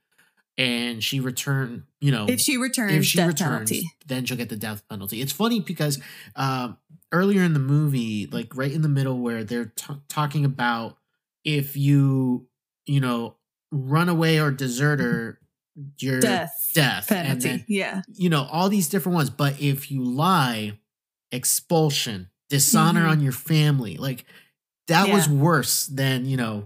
And she return, you know, if she returns, if she death returns, penalty. then she'll get the death penalty. It's funny because um, earlier in the movie, like right in the middle, where they're t- talking about if you, you know, run away or deserter, your death, death penalty. And then, yeah, you know, all these different ones. But if you lie, expulsion, dishonor mm-hmm. on your family, like that yeah. was worse than, you know,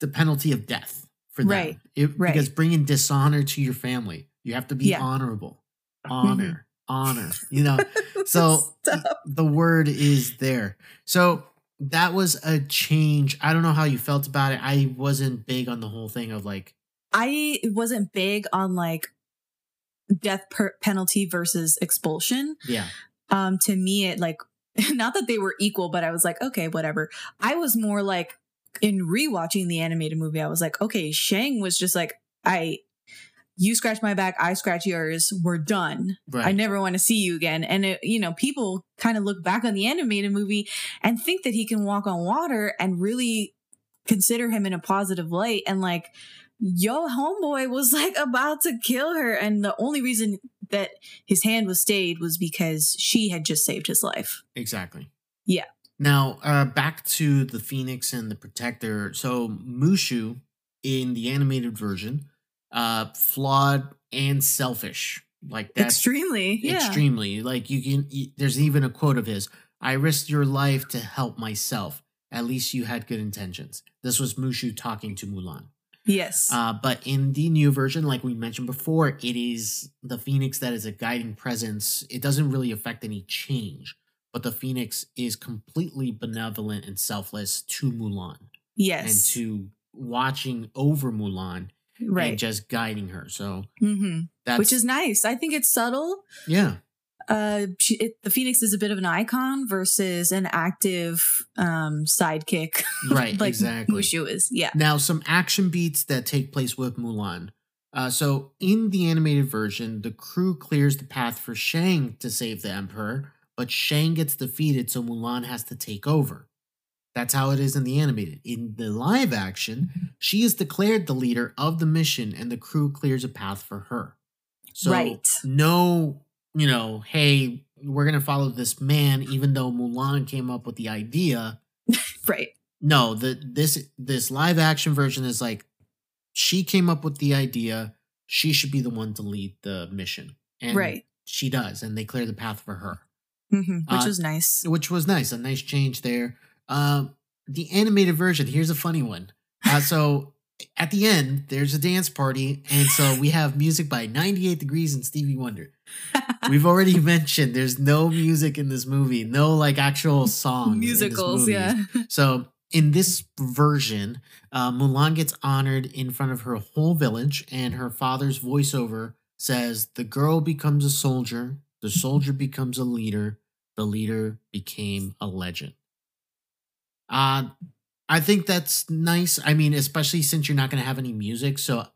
the penalty of death. For them. Right, it, right. Because bringing dishonor to your family, you have to be yeah. honorable, honor, mm-hmm. honor. You know, so th- the word is there. So that was a change. I don't know how you felt about it. I wasn't big on the whole thing of like. I wasn't big on like death per- penalty versus expulsion. Yeah. Um. To me, it like not that they were equal, but I was like, okay, whatever. I was more like. In rewatching the animated movie, I was like, okay, Shang was just like, I, you scratch my back, I scratch yours, we're done. Right. I never want to see you again. And, it, you know, people kind of look back on the animated movie and think that he can walk on water and really consider him in a positive light. And like, yo, homeboy was like about to kill her. And the only reason that his hand was stayed was because she had just saved his life. Exactly. Yeah. Now, uh, back to the Phoenix and the Protector. So Mushu, in the animated version, uh, flawed and selfish. Like that. Extremely. Yeah. Extremely. Like you can, you, there's even a quote of his, "I risked your life to help myself. At least you had good intentions." This was Mushu talking to Mulan. Yes. Uh, but in the new version, like we mentioned before, it is the Phoenix that is a guiding presence. It doesn't really affect any change. But the Phoenix is completely benevolent and selfless to Mulan. Yes. And to watching over Mulan. Right. And just guiding her. So mm-hmm. that's. Which is nice. I think it's subtle. Yeah. Uh, she, it, the Phoenix is a bit of an icon versus an active um, sidekick. Right. Like exactly. Mushu is. Yeah. Now, some action beats that take place with Mulan. Uh, so in the animated version, the crew clears the path for Shang to save the Emperor. But Shang gets defeated, so Mulan has to take over. That's how it is in the animated. In the live action, she is declared the leader of the mission, and the crew clears a path for her. So right. no, you know, hey, we're going to follow this man, even though Mulan came up with the idea. Right. No, the this this live action version is like, she came up with the idea. She should be the one to lead the mission. And right. she does, and they clear the path for her. Mm-hmm, which uh, was nice. Which was nice. A nice change there. Uh, the animated version, here's a funny one. Uh, so at the end, there's a dance party. And so we have music by ninety-eight degrees and Stevie Wonder. We've already mentioned there's no music in this movie. No like actual song. Musicals, yeah. So in this version, uh, Mulan gets honored in front of her whole village. And her father's voiceover says, "The girl becomes a soldier. The soldier becomes a leader. The leader became a legend." Uh, I think that's nice. I mean, especially since you're not going to have any music. So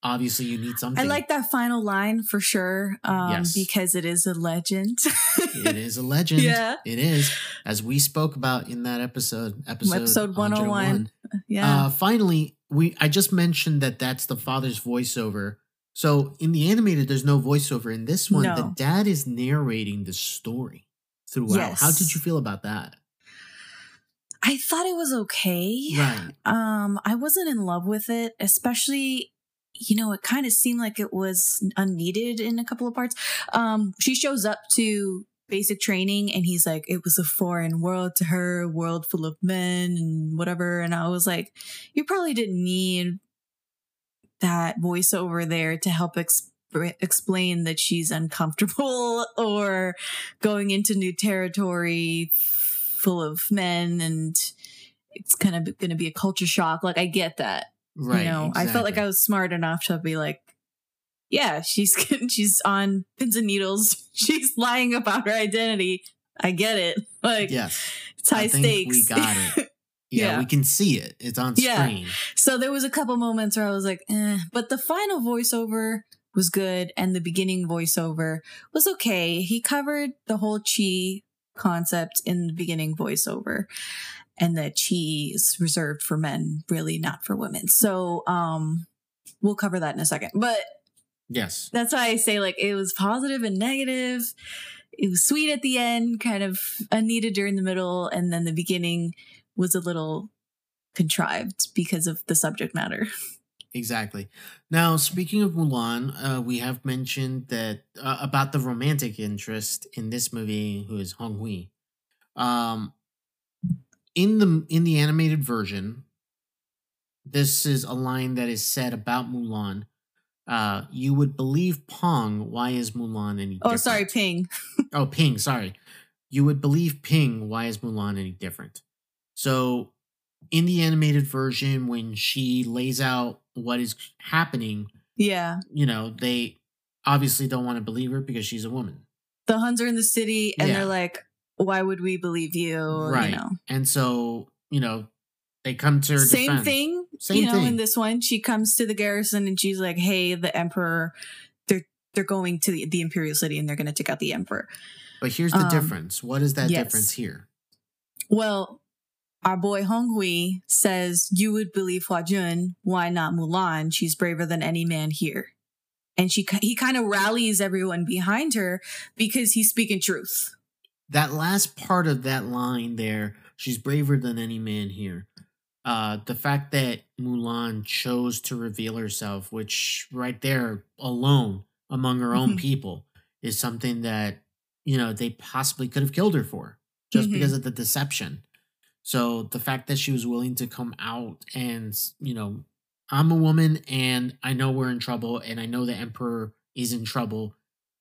obviously you need something. I like that final line for sure. Um, yes. Because it is a legend. It is a legend. Yeah. It is. As we spoke about in that episode. Episode, episode one oh one. one oh one. Yeah. Uh, finally, we. I just mentioned that that's the father's voiceover. So in the animated, there's no voiceover. In this one, no. The dad is narrating the story throughout. Yes. How did you feel about that? I thought it was okay. Right. Um, I wasn't in love with it, especially, you know, it kind of seemed like it was unneeded in a couple of parts. Um, she shows up to basic training and he's like, "It was a foreign world to her, a world full of men and whatever." And I was like, you probably didn't need that voiceover there to help exp- explain that she's uncomfortable or going into new territory full of men and it's kind of going to be a culture shock. Like, I get that. Right. You know, exactly. I felt like I was smart enough to be like, yeah, she's she's on pins and needles. She's lying about her identity. I get it. Like, yes. It's high I think stakes. We got it. Yeah, yeah, we can see it. It's on screen. Yeah. So there was a couple moments where I was like, eh. But the final voiceover was good, and the beginning voiceover was okay. He covered the whole chi concept in the beginning voiceover, and that chi is reserved for men, really not for women. So um, we'll cover that in a second. But yes, that's why I say, like, it was positive and negative. It was sweet at the end, kind of unneeded during the middle, and then the beginning was a little contrived because of the subject matter. Exactly. Now, speaking of Mulan, uh, we have mentioned that uh, about the romantic interest in this movie, who is Hong Hui. Um, in the in the animated version, this is a line that is said about Mulan. Uh, you would believe Pong. Why is Mulan any? Oh, different? sorry, Ping. oh, Ping. Sorry. You would believe Ping. Why is Mulan any different? So, in the animated version, when she lays out what is happening, yeah, you know, they obviously don't want to believe her because she's a woman. The Huns are in the city, and yeah. they're like, "Why would we believe you?" Right. You know? And so, you know, they come to her same defense. thing. Same you know, thing. In this one, she comes to the garrison, and she's like, "Hey, the emperor, they're they're going to the, the imperial city, and they're going to take out the emperor." But here's the um, difference. What is that yes. difference here? Well. Our boy Hong Hui says, you would believe Hua Jun, why not Mulan? She's braver than any man here. And she he kind of rallies everyone behind her because he's speaking truth. That last part of that line there, she's braver than any man here. Uh, the fact that Mulan chose to reveal herself, which right there alone among her mm-hmm. own people, is something that, you know, they possibly could have killed her for just mm-hmm. because of the deception. So the fact that she was willing to come out and, you know, I'm a woman and I know we're in trouble and I know the emperor is in trouble.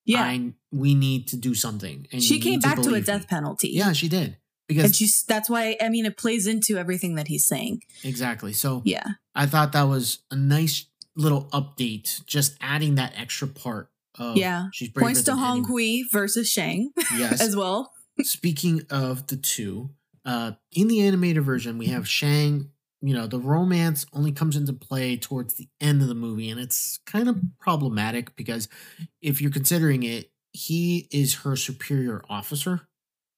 Yeah. I, we need to do something. And she came back to a death penalty. Yeah, she did. Because and she's, that's why, I mean, it plays into everything that he's saying. Exactly. So yeah, I thought that was a nice little update, just adding that extra part. Of yeah. She's points to Hong Hui versus Shang yes. as well. Speaking of the two. Uh, in the animated version, we have Shang, you know, the romance only comes into play towards the end of the movie. And it's kind of problematic because if you're considering it, he is her superior officer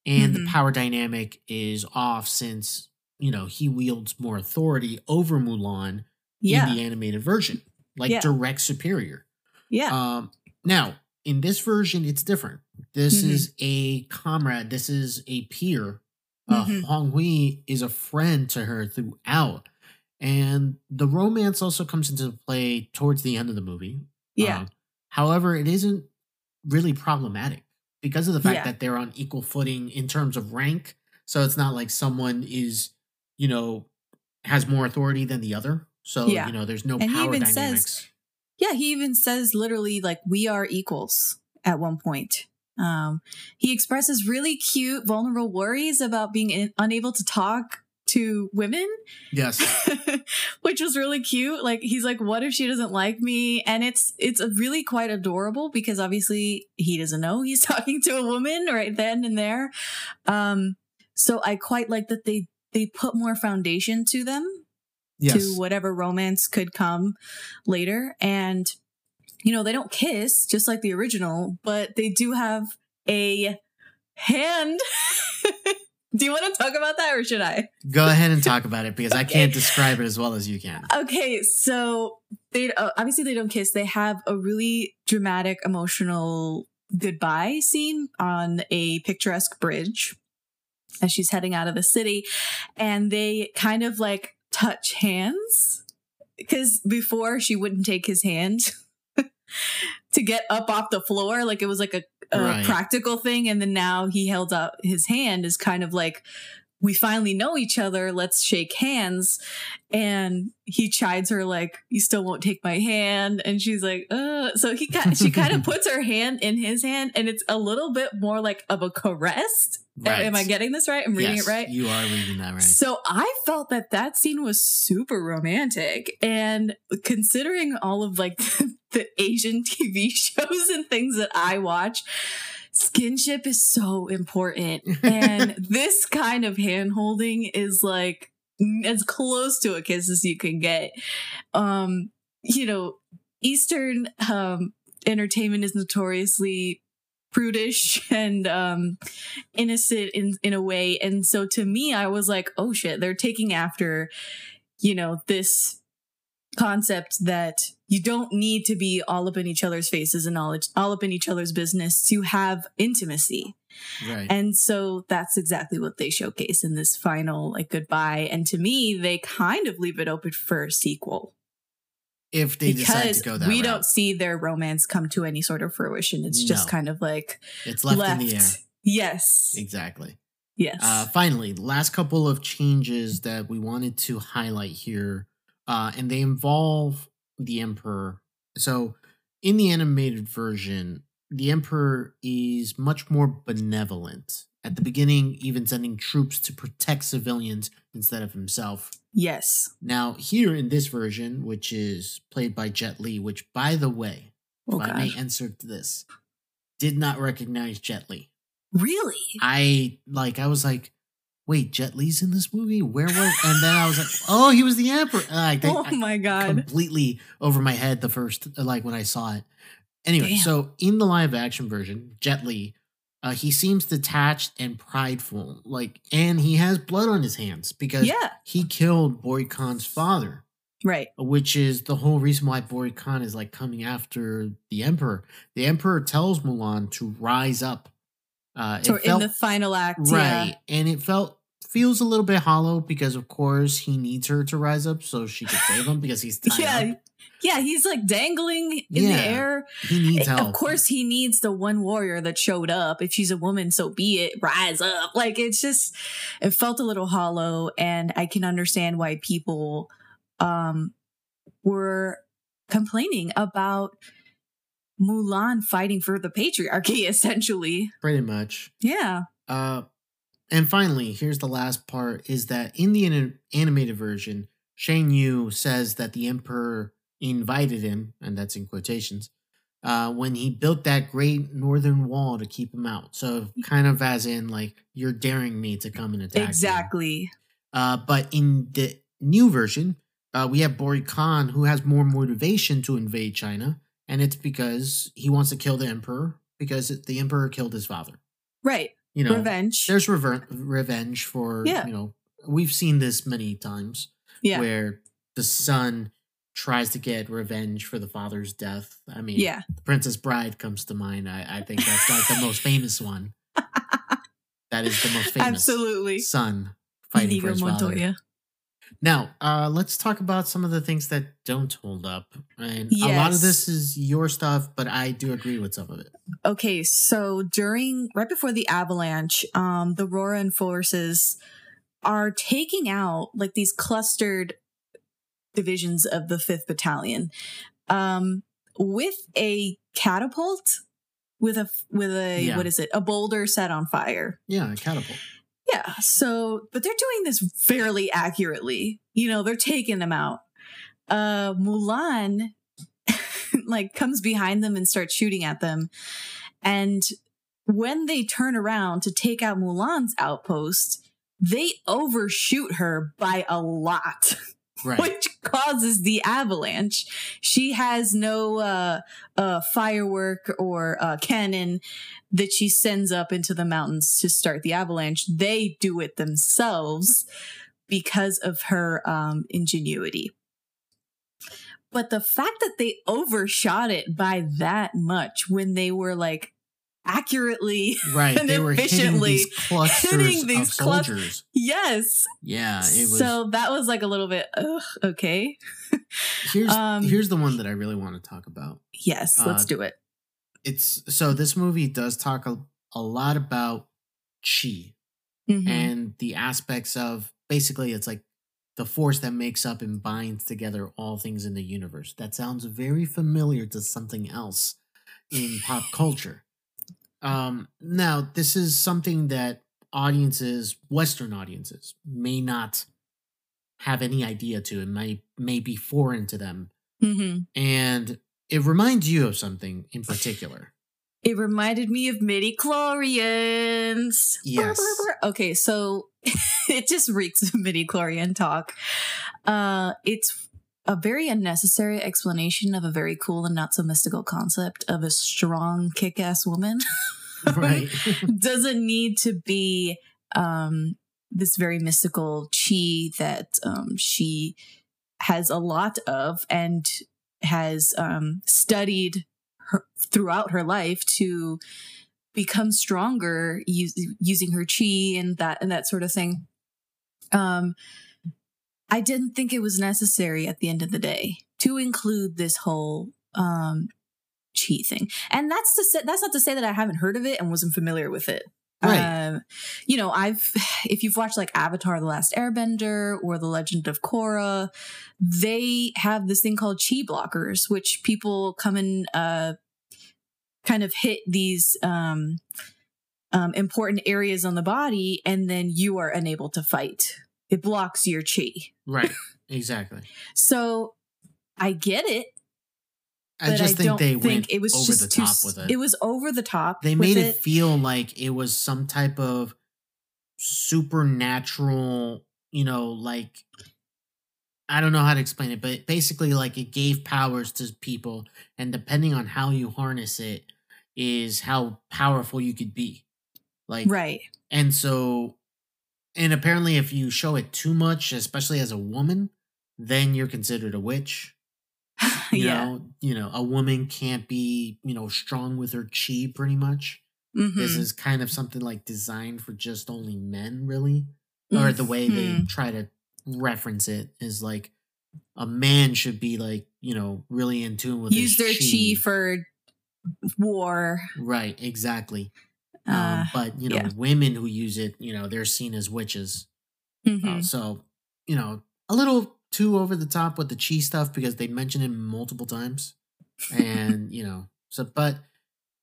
and mm-hmm. the power dynamic is off since, you know, he wields more authority over Mulan yeah. in the animated version, like yeah. direct superior. Yeah. Um, now, in this version, it's different. This mm-hmm. is a comrade. This is a peer. Uh, mm-hmm. Hong Hui is a friend to her throughout. And the romance also comes into play towards the end of the movie. Yeah. Um, however, it isn't really problematic because of the fact yeah. that they're on equal footing in terms of rank. So it's not like someone is, you know, has more authority than the other. So, yeah. you know, there's no and power dynamics. Says, yeah, he even says literally like we are equals at one point. Um, he expresses really cute, vulnerable worries about being in, unable to talk to women. Yes. Which was really cute. Like, he's like, what if she doesn't like me? And it's, it's a really quite adorable because obviously he doesn't know he's talking to a woman right then and there. Um, so I quite like that they, they put more foundation to them, yes. to whatever romance could come later. And you know, they don't kiss just like the original, but they do have a hand. Do you want to talk about that or should I? Go ahead and talk about it because okay. I can't describe it as well as you can. Okay, so they uh, obviously they don't kiss. They have a really dramatic, emotional goodbye scene on a picturesque bridge as she's heading out of the city. And they kind of like touch hands because before she wouldn't take his hand. To get up off the floor, like it was like a, a right. practical thing, and then now he held out his hand is kind of like we finally know each other. Let's shake hands. And he chides her like, you still won't take my hand. And she's like, uh, so he got, she kind of puts her hand in his hand, and it's a little bit more like of a caress. Right. Am I getting this right? I'm reading yes, it right. You are reading that right. So I felt that that scene was super romantic, and considering all of like the, the Asian T V shows and things that I watch, skinship is so important, and this kind of hand holding is like as close to a kiss as you can get. Um, you know, Eastern um, entertainment is notoriously prudish and um, innocent in in a way, and so to me, I was like, oh shit, they're taking after, you know, this concept that you don't need to be all up in each other's faces and all, all up in each other's business to have intimacy. Right. And so that's exactly what they showcase in this final like goodbye. And to me, they kind of leave it open for a sequel. If they because decide to go that we route. Don't see their romance come to any sort of fruition. It's no. just kind of like it's left, left in the air. Yes, exactly. Yes. Uh, finally, last couple of changes that we wanted to highlight here. Uh, and they involve the Emperor. So in the animated version, the Emperor is much more benevolent. At the beginning, even sending troops to protect civilians instead of himself. Yes. Now, here in this version, which is played by Jet Li, which, by the way, oh, if I may answer to this, did not recognize Jet Li. Really? I, like, I was like, wait, Jet Li's in this movie? Where was? And then I was like, oh, he was the Emperor. Uh, they, oh my God. I completely over my head the first, like when I saw it. Anyway, damn. So in the live action version, Jet Li, uh, he seems detached and prideful. Like, and he has blood on his hands because yeah. he killed Bori Khan's father. Right. Which is the whole reason why Bori Khan is like coming after the Emperor. The Emperor tells Mulan to rise up. Uh, so it felt, in the final act. Right. Yeah. And it felt, feels a little bit hollow because, of course, he needs her to rise up so she can save him because he's tied yeah. up. Yeah, he's like dangling in yeah. the air. He needs help. Of course, he needs the one warrior that showed up. If she's a woman, so be it. Rise up. Like, it's just, it felt a little hollow, and I can understand why people um, were complaining about Mulan fighting for the patriarchy, essentially. Pretty much. Yeah. Uh, and finally, here's the last part, is that in the anim- animated version, Shen Yu says that the Emperor invited him, and that's in quotations, uh, when he built that great northern wall to keep him out. So kind of as in, like, you're daring me to come and attack exactly. you. Exactly. Uh, but in the new version, uh, we have Bori Khan, who has more motivation to invade China, and it's because he wants to kill the Emperor, because the Emperor killed his father. Right. You know, revenge. There's rever- revenge for, yeah. you know, we've seen this many times yeah. where the son tries to get revenge for the father's death. I mean, yeah. The Princess Bride comes to mind. I, I think that's like the most famous one. That is the most famous absolutely. Son fighting Diego for his Montoya. Father. Now, uh, let's talk about some of the things that don't hold up. And yes. a lot of this is your stuff, but I do agree with some of it. Okay, so during, right before the avalanche, um, the Roran forces are taking out like these clustered divisions of the fifth Battalion um, with a catapult, with a, with a yeah. what is it, a boulder set on fire. Yeah, a catapult. Yeah, so, but they're doing this fairly accurately. You know, they're taking them out. Uh, Mulan, like, comes behind them and starts shooting at them. And when they turn around to take out Mulan's outpost, they overshoot her by a lot, right. which causes the avalanche. She has no uh, uh, firework or uh, cannon that she sends up into the mountains to start the avalanche. They do it themselves because of her um, ingenuity. But the fact that they overshot it by that much when they were like accurately right. and they efficiently were hitting these clusters hitting these of soldiers. Clus- yes. Yeah. It was, so that was like a little bit, ugh, okay. here's, um, here's the one that I really want to talk about. Yes, uh, let's do it. It's so this movie does talk a, a lot about chi, mm-hmm. and the aspects of, basically it's like the force that makes up and binds together all things in the universe. That sounds very familiar to something else in pop culture. Um, now, this is something that audiences, Western audiences, may not have any idea to, and may, may be foreign to them. Mm-hmm. And it reminds you of something in particular. It reminded me of midichlorians. Yes. Okay, so it just reeks of midichlorian talk. Uh, it's a very unnecessary explanation of a very cool and not so mystical concept of a strong kick-ass woman. Right. Doesn't need to be um, this very mystical chi that um, she has a lot of and has um, studied her, throughout her life to become stronger use, using her chi and that and that sort of thing. Um, I didn't think it was necessary at the end of the day to include this whole um, chi thing, and that's to say, that's not to say that I haven't heard of it and wasn't familiar with it. Right. Um, you know, I've if you've watched like Avatar: The Last Airbender or The Legend of Korra, they have this thing called chi blockers, which people come and uh, kind of hit these um, um, important areas on the body, and then you are unable to fight. It blocks your chi. Right. Exactly. So I get it. I but just I think don't they think went it was over just the top too, with it. It was over the top. They made it, it feel like it was some type of supernatural, you know, like, I don't know how to explain it, but basically like it gave powers to people. And depending on how you harness it is how powerful you could be. Like, right. And so, and apparently if you show it too much, especially as a woman, then you're considered a witch. You yeah. know, you know, a woman can't be, you know, strong with her chi pretty much. Mm-hmm. This is kind of something like designed for just only men, really. Mm-hmm. Or the way they try to reference it is like a man should be like, you know, really in tune with use his their chi. chi for war. Right, exactly. Uh, um, but, you know, yeah. women who use it, you know, they're seen as witches. Mm-hmm. Uh, so, you know, a little too over the top with the chi stuff because they mention it multiple times and you know, so, but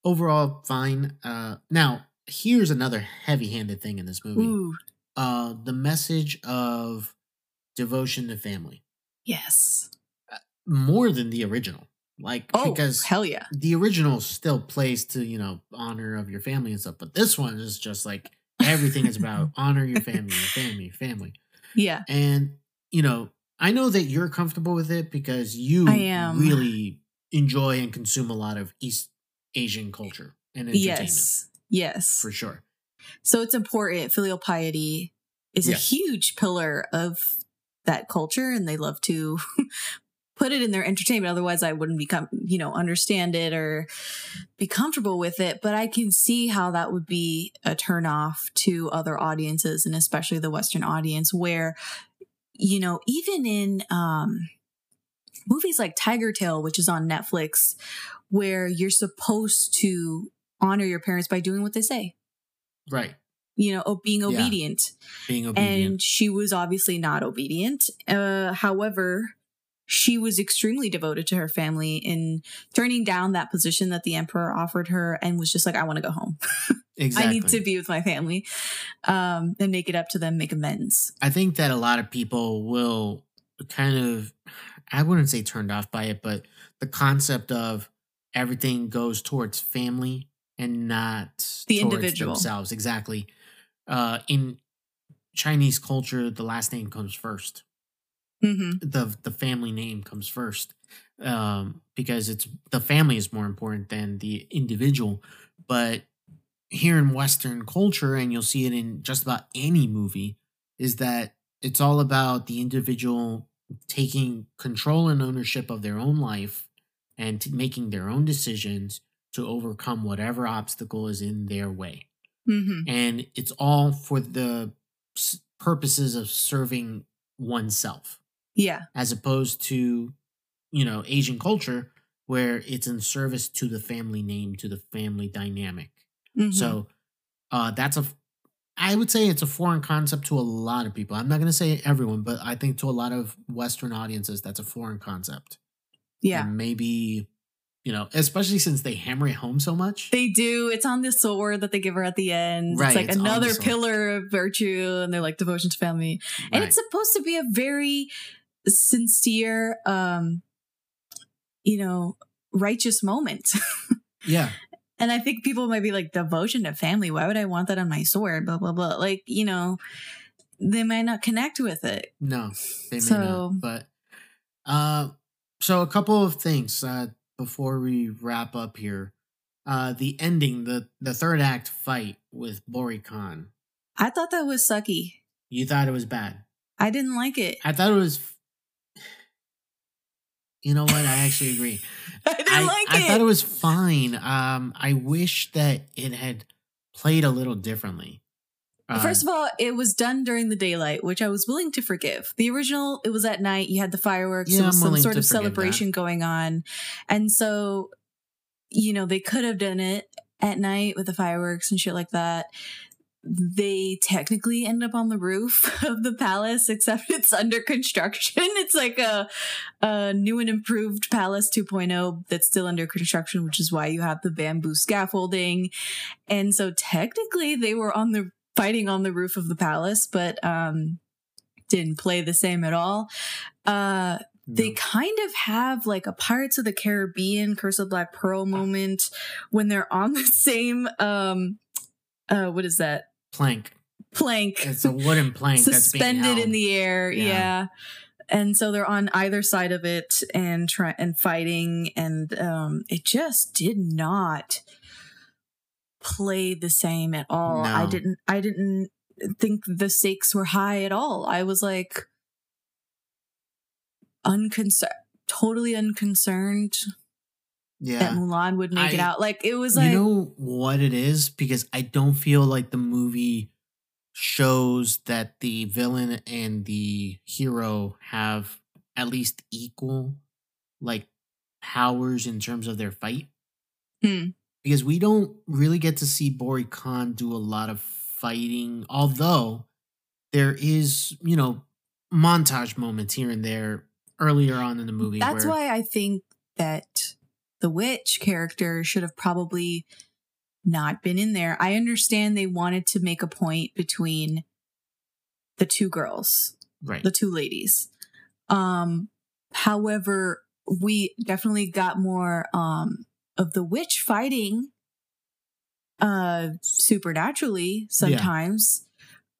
overall fine. Uh, now here's another heavy handed thing in this movie. Ooh. Uh, the message of devotion to family. Yes. Uh, more than the original, like, oh, because hell yeah. The original still plays to, you know, honor of your family and stuff. But this one is just like, everything is about honor your family, your family, your family. Yeah. And you know, I know that you're comfortable with it because you really enjoy and consume a lot of East Asian culture and entertainment. Yes, yes. For sure. So it's important. Filial piety is yes. a huge pillar of that culture, and they love to put it in their entertainment. Otherwise, I wouldn't become, you know, understand it or be comfortable with it. But I can see how that would be a turnoff to other audiences, and especially the Western audience where... You know, even in um, movies like Tiger Tail, which is on Netflix, where you're supposed to honor your parents by doing what they say. Right. You know, being obedient. Yeah. Being obedient. And she was obviously not obedient. Uh, however, she was extremely devoted to her family in turning down that position that the emperor offered her and was just like, I want to go home. Exactly. I need to be with my family um, and make it up to them, make amends. I think that a lot of people will kind of, I wouldn't say turned off by it, but the concept of everything goes towards family and not the individual themselves. Exactly. Uh, in Chinese culture, the last name comes first. Mm-hmm. The the family name comes first um, because it's the family is more important than the individual, but here in Western culture, and you'll see it in just about any movie, is that it's all about the individual taking control and ownership of their own life and t- making their own decisions to overcome whatever obstacle is in their way. Mm-hmm. And it's all for the s- purposes of serving oneself. Yeah. As opposed to, you know, Asian culture where it's in service to the family name, to the family dynamic. Mm-hmm. So uh, that's a I would say it's a foreign concept to a lot of people. I'm not going to say everyone, but I think to a lot of Western audiences, that's a foreign concept. Yeah. And maybe, you know, especially since they hammer it home so much. They do. It's on this sword that they give her at the end. Right, it's like it's another pillar of virtue, and they're like devotion to family. Right. And it's supposed to be a very sincere, um, you know, righteous moment. Yeah. And I think people might be like, devotion to family. Why would I want that on my sword? Blah, blah, blah. Like, you know, they might not connect with it. No, they may so, not. But, uh, so a couple of things uh, before we wrap up here. Uh, the ending, the, the third act fight with Bori Khan. I thought that was sucky. You thought it was bad. I didn't like it. I thought it was... You know what? I actually agree. I didn't I, like I it. I thought it was fine. Um, I wish that it had played a little differently. Uh, First of all, it was done during the daylight, which I was willing to forgive. The original, it was at night. You had the fireworks. Yeah, there was I'm some sort of celebration that. going on. And so, you know, they could have done it at night with the fireworks and shit like that. They technically end up on the roof of the palace, except it's under construction. It's like a, a new and improved palace two point oh that's still under construction, which is why you have the bamboo scaffolding. And so technically they were on the fighting on the roof of the palace, but um, didn't play the same at all. Uh, They kind of have like a Pirates of the Caribbean, Curse of Black Pearl moment when they're on the same, um, uh, what is that? Plank. Plank. It's a wooden plank suspended that's being in the air. Yeah. yeah. And so they're on either side of it and try and fighting. And um, it just did not play the same at all. No. I didn't, I didn't think the stakes were high at all. I was like unconcerned, totally unconcerned. Yeah. That Mulan would make I, it out. Like, it was like... You know what it is? Because I don't feel like the movie shows that the villain and the hero have at least equal, like, powers in terms of their fight. Hmm. Because we don't really get to see Bori Khan do a lot of fighting. Although, there is, you know, montage moments here and there earlier on in the movie. That's where, why I think that... the witch character should have probably not been in there. I understand they wanted to make a point between the two girls, right? The two ladies. Um, however, we definitely got more um, of the witch fighting uh, supernaturally sometimes.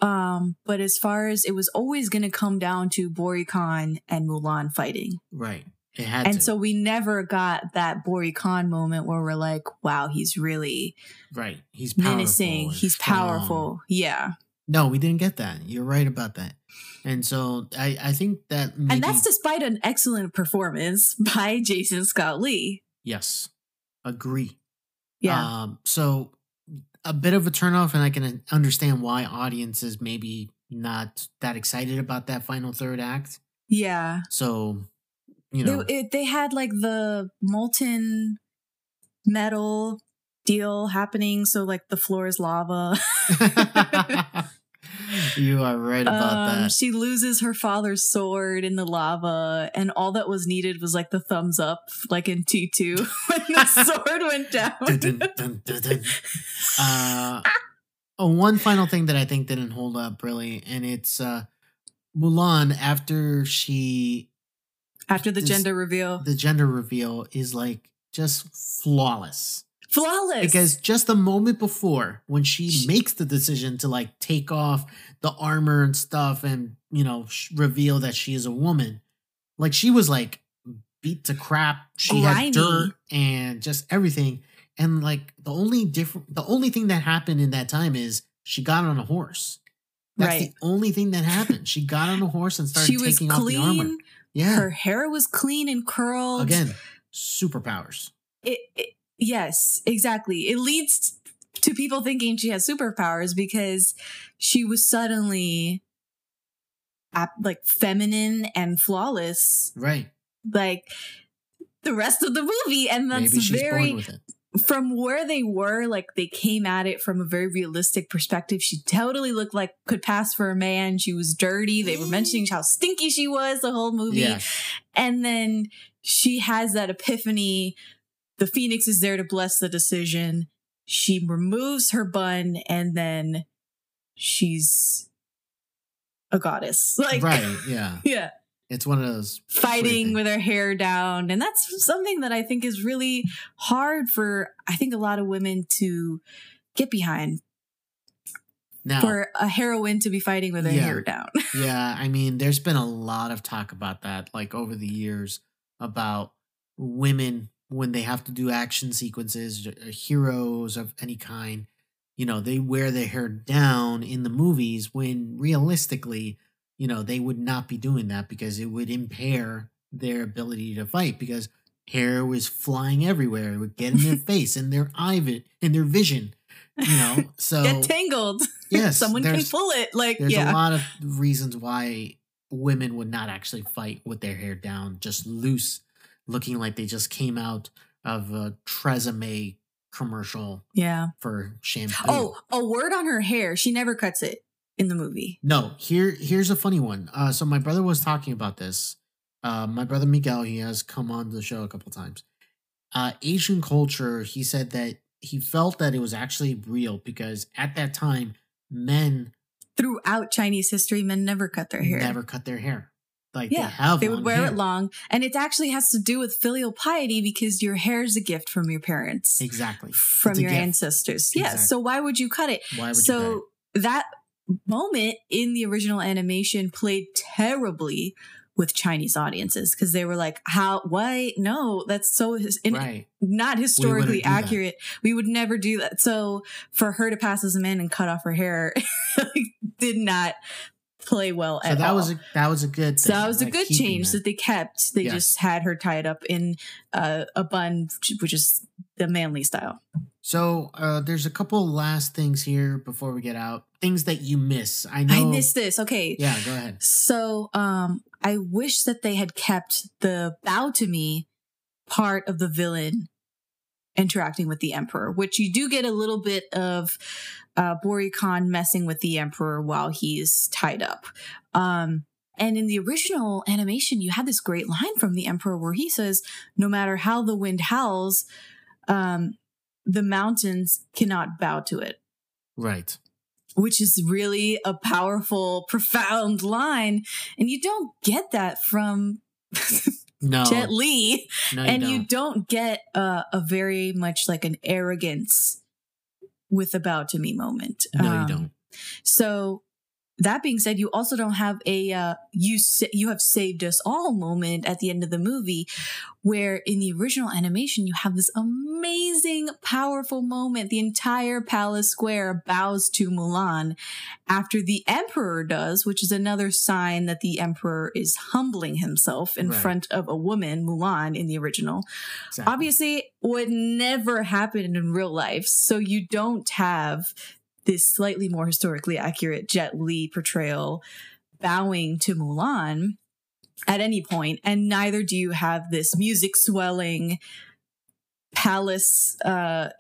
Yeah. Um, but as far as it was always going to come down to Bori Khan and Mulan fighting. Right. It had and to. So we never got that Bori Khan moment where we're like, wow, he's really right. He's powerful, menacing. He's strong. powerful. Yeah. No, we didn't get that. You're right about that. And so I, I think that. Maybe, and that's despite an excellent performance by Jason Scott Lee. Yes. Agree. Yeah. Um, so a bit of a turnoff, and I can understand why audiences maybe not that excited about that final third act. Yeah. So. You know. They, it, they had like the molten metal deal happening, so like the floor is lava. You are right about um, that. She loses her father's sword in the lava, and all that was needed was like the thumbs up, like in T two, when the sword went down. Dun, dun, dun, dun, dun. Uh, oh, one final thing that I think didn't hold up really, and it's uh, Mulan after she. After the this, gender reveal. The gender reveal is like just flawless. Flawless. Because just the moment before when she, she makes the decision to like take off the armor and stuff and, you know, sh- reveal that she is a woman. Like she was like beat to crap. She grimy. Had dirt and just everything. And like the only different, the only thing that happened in that time is she got on a horse. That's right. The only thing that happened. She got on a horse and started she taking was clean. Off the armor. Yeah. Her hair was clean and curled. Again, superpowers. It, it, yes, exactly. It leads to people thinking she has superpowers because she was suddenly ap- like feminine and flawless. Right. Like the rest of the movie. And that's Maybe she's very born with it. from where they were, like they came at it from a very realistic perspective. She totally looked like could pass for a man. She was dirty. They were mentioning how stinky she was the whole movie. Yeah. And then she has that epiphany. The Phoenix is there to bless the decision. She removes her bun and then she's a goddess. Like, right. Yeah. Yeah. It's one of those fighting with her hair down. And that's something that I think is really hard for, I think, a lot of women to get behind. Now, for a heroine to be fighting with her yeah, hair down. Yeah. I mean, there's been a lot of talk about that, like over the years, about women when they have to do action sequences, heroes of any kind, you know, they wear their hair down in the movies when realistically, you know, they would not be doing that because it would impair their ability to fight because hair was flying everywhere. It would get in their face and their eye, vi- and their vision, you know, so. Get tangled. Yes. Someone can pull it. Like, there's yeah. a lot of reasons why women would not actually fight with their hair down, just loose, looking like they just came out of a Tresemme commercial yeah. for shampoo. Oh, a word on her hair. She never cuts it in the movie. No, here, here's a funny one. Uh, so my brother was talking about this. Uh, my brother Miguel, he has come on the show a couple times. Uh, Asian culture, he said that he felt that it was actually real because at that time, men... Throughout Chinese history, men never cut their hair. Never cut their hair. Like yeah, they have they would wear hair. It long. And it actually has to do with filial piety because your hair is a gift from your parents. Exactly. From it's your ancestors. Exactly. Yeah. So why would you cut it? Why would so you cut it? That moment in the original animation played terribly with Chinese audiences because they were like, how, why? No, that's so his- right. not historically we accurate. That. We would never do that. So for her to pass as a man and cut off her hair did not play well so at that all. was a, that was a good thing. So that was like a good change that. that they kept. They yes. just had her tied up in uh, a bun, which is the manly style. So uh, there's a couple last things here before we get out. Things that you miss. I know. I miss this. Okay. Yeah, go ahead. So um, I wish that they had kept the bow to me part of the villain interacting with the emperor, which you do get a little bit of uh, Bori Khan messing with the emperor while he's tied up. Um, and in the original animation, you had this great line from the emperor where he says, no matter how the wind howls, um, the mountains cannot bow to it. Right. Which is really a powerful, profound line. And you don't get that from... No. Jet Li. No, you and don't. You don't get uh, a very much like an arrogance with a bow to me moment. No, um, you don't. So that being said, you also don't have a uh, you sa- you have saved us all moment at the end of the movie, where in the original animation, you have this amazing, powerful moment. The entire palace square bows to Mulan after the emperor does, which is another sign that the emperor is humbling himself in right. front of a woman, Mulan, in the original. Exactly. Obviously, would never happen in real life. So you don't have this slightly more historically accurate Jet Li portrayal bowing to Mulan at any point. And neither do you have this music swelling palace, uh,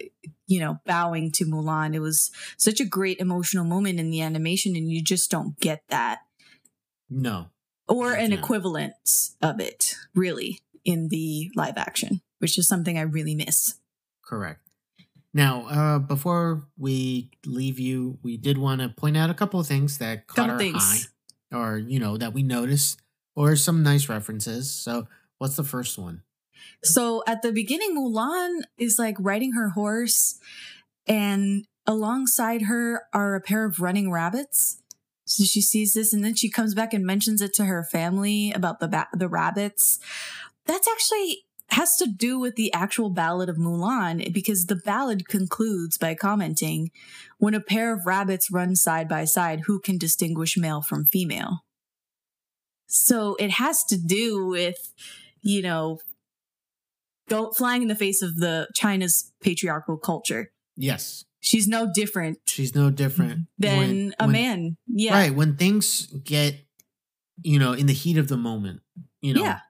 you know, bowing to Mulan. It was such a great emotional moment in the animation and you just don't get that. No. Or an not. Equivalence of it really in the live action, which is something I really miss. Correct. Now, uh, before we leave you, we did want to point out a couple of things that caught our eye or, you know, that we noticed or some nice references. So what's the first one? So at the beginning, Mulan is like riding her horse and alongside her are a pair of running rabbits. So she sees this and then she comes back and mentions it to her family about the ba- the rabbits. That's actually... has to do with the actual Ballad of Mulan because the ballad concludes by commenting, when a pair of rabbits run side by side, who can distinguish male from female? So it has to do with, you know, go, flying in the face of the China's patriarchal culture. Yes. She's no different. She's no different. Than when, a when, man. Yeah. Right. When things get, you know, in the heat of the moment, you know. Yeah.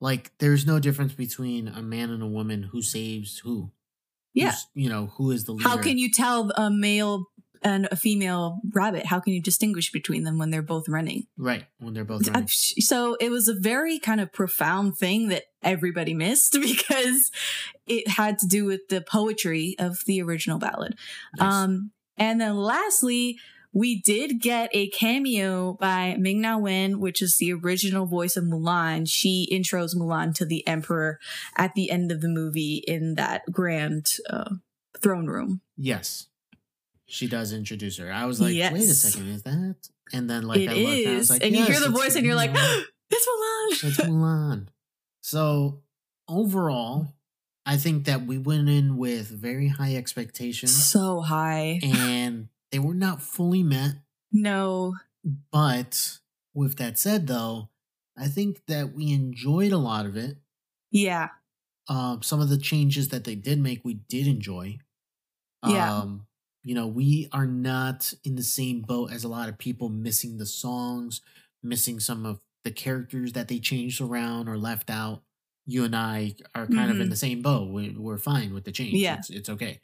Like, there's no difference between a man and a woman who saves who. yeah, you know, who is the leader. How can you tell a male and a female rabbit? How can you distinguish between them when they're both running? Right, when they're both running. So it was a very kind of profound thing that everybody missed because it had to do with the poetry of the original ballad. Nice. Um, and then lastly, we did get a cameo by Ming-Na Wen, which is the original voice of Mulan. She intros Mulan to the emperor at the end of the movie in that grand uh, throne room. Yes, she does introduce her. I was like, yes. Wait a second, is that? And then like it I is, I was like, and yes, you hear the voice, and you're like, oh, it's Mulan. It's Mulan. So overall, I think that we went in with very high expectations. So high, and they were not fully met. No. But with that said, though, I think that we enjoyed a lot of it. Yeah. Um, some of the changes that they did make, we did enjoy. Yeah. Um, you know, we are not in the same boat as a lot of people, missing the songs, missing some of the characters that they changed around or left out. You and I are kind mm-hmm. of in the same boat. We're fine with the change. Yeah. It's, it's okay.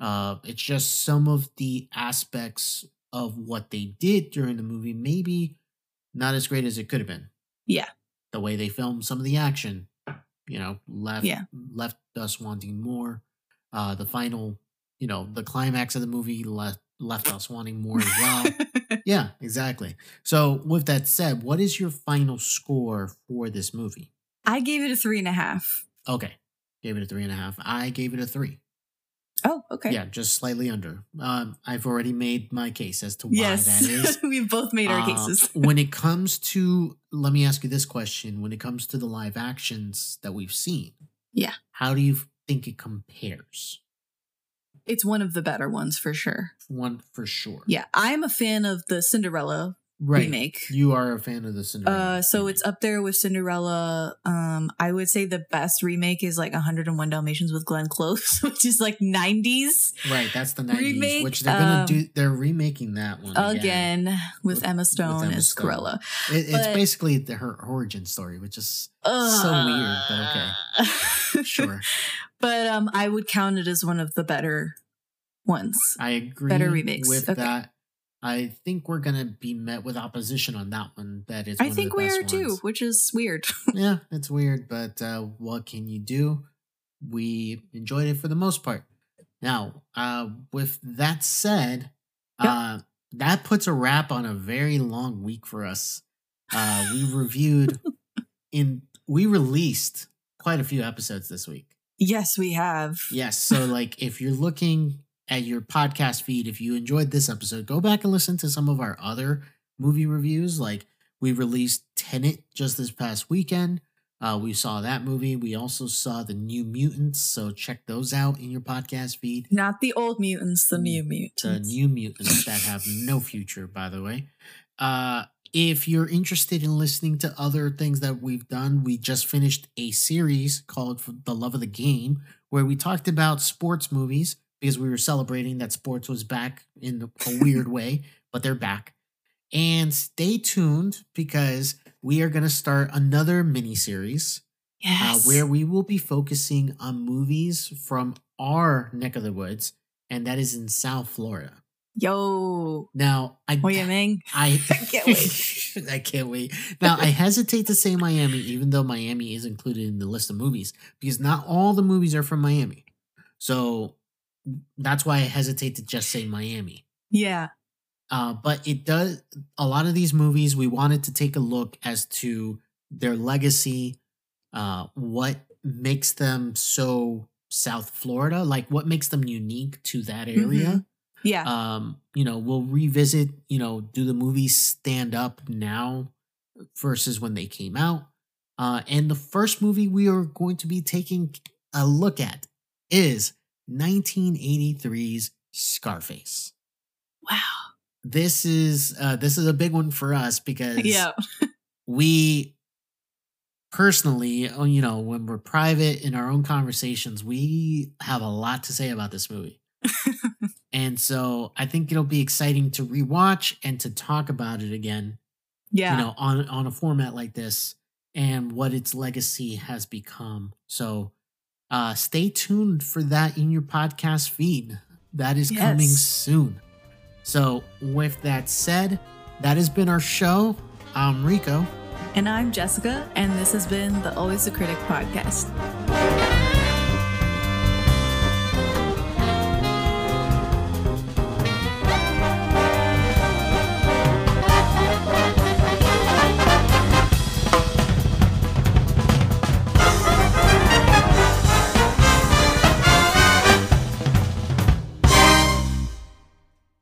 Uh, it's just some of the aspects of what they did during the movie, maybe not as great as it could have been. Yeah. The way they filmed some of the action, you know, left yeah. left us wanting more. Uh, the final, you know, the climax of the movie left, left us wanting more as well. Yeah, exactly. So with that said, what is your final score for this movie? I gave it a three and a half. Okay. Gave it a three and a half. I gave it a three. Oh, okay. Yeah, just slightly under. Um, I've already made my case as to why yes. that is. We've both made our uh, cases. When it comes to, let me ask you this question. When it comes to the live actions that we've seen, yeah, how do you think it compares? It's one of the better ones for sure. One for sure. Yeah, I'm a fan of the Cinderella right. remake. You are a fan of the Cinderella Uh, So remake. It's up there with Cinderella. Um, I would say the best remake is like one oh one Dalmatians with Glenn Close, which is like nineties. Right, that's the nineties remake, which they're gonna um, do. They're remaking that one again, again with, with Emma Stone with Emma as Cinderella. It, it's but, basically the, her origin story, which is uh, so weird, but okay, sure. But um, I would count it as one of the better ones. I agree. Better remakes with okay. that. I think we're going to be met with opposition on that one. That is one I think of the we best are too, ones. Which is weird. Yeah, it's weird, but uh, what can you do? We enjoyed it for the most part. Now, uh, with that said, yep. uh, that puts a wrap on a very long week for us. Uh, we reviewed, in we released quite a few episodes this week. Yes, we have. Yes, so like if you're looking at your podcast feed, if you enjoyed this episode, go back and listen to some of our other movie reviews. Like we released Tenet just this past weekend. Uh, we saw that movie. We also saw The New Mutants. So check those out in your podcast feed. Not the old mutants, the new mutants. The new mutants that have no future, by the way. Uh, if you're interested in listening to other things that we've done, we just finished a series called The Love of the Game, where we talked about sports movies, because we were celebrating that sports was back in a weird way, but they're back. And stay tuned because we are going to start another miniseries yes. uh, where we will be focusing on movies from our neck of the woods, and that is in South Florida. Yo. Now, I, Wyoming. I, I can't wait. I can't wait. Now, I hesitate to say Miami, even though Miami is included in the list of movies, because not all the movies are from Miami. So that's why I hesitate to just say Miami. Yeah. Uh, but it does, a lot of these movies, we wanted to take a look as to their legacy, uh, what makes them so South Florida, like what makes them unique to that area. Mm-hmm. Yeah. Um, you know, we'll revisit, you know, do the movies stand up now versus when they came out? Uh, and the first movie we are going to be taking a look at is nineteen eighty-three's Scarface. Wow. This is uh this is a big one for us because yeah. we personally, you know, when we're private in our own conversations, we have a lot to say about this movie. And so I think it'll be exciting to rewatch and to talk about it again. Yeah. You know, on on a format like this and what its legacy has become. So Uh, stay tuned for that in your podcast feed. That is yes. coming soon. So with that said, that has been our show. I'm Rico. And I'm Jessica. And this has been the Always the Critic Podcast.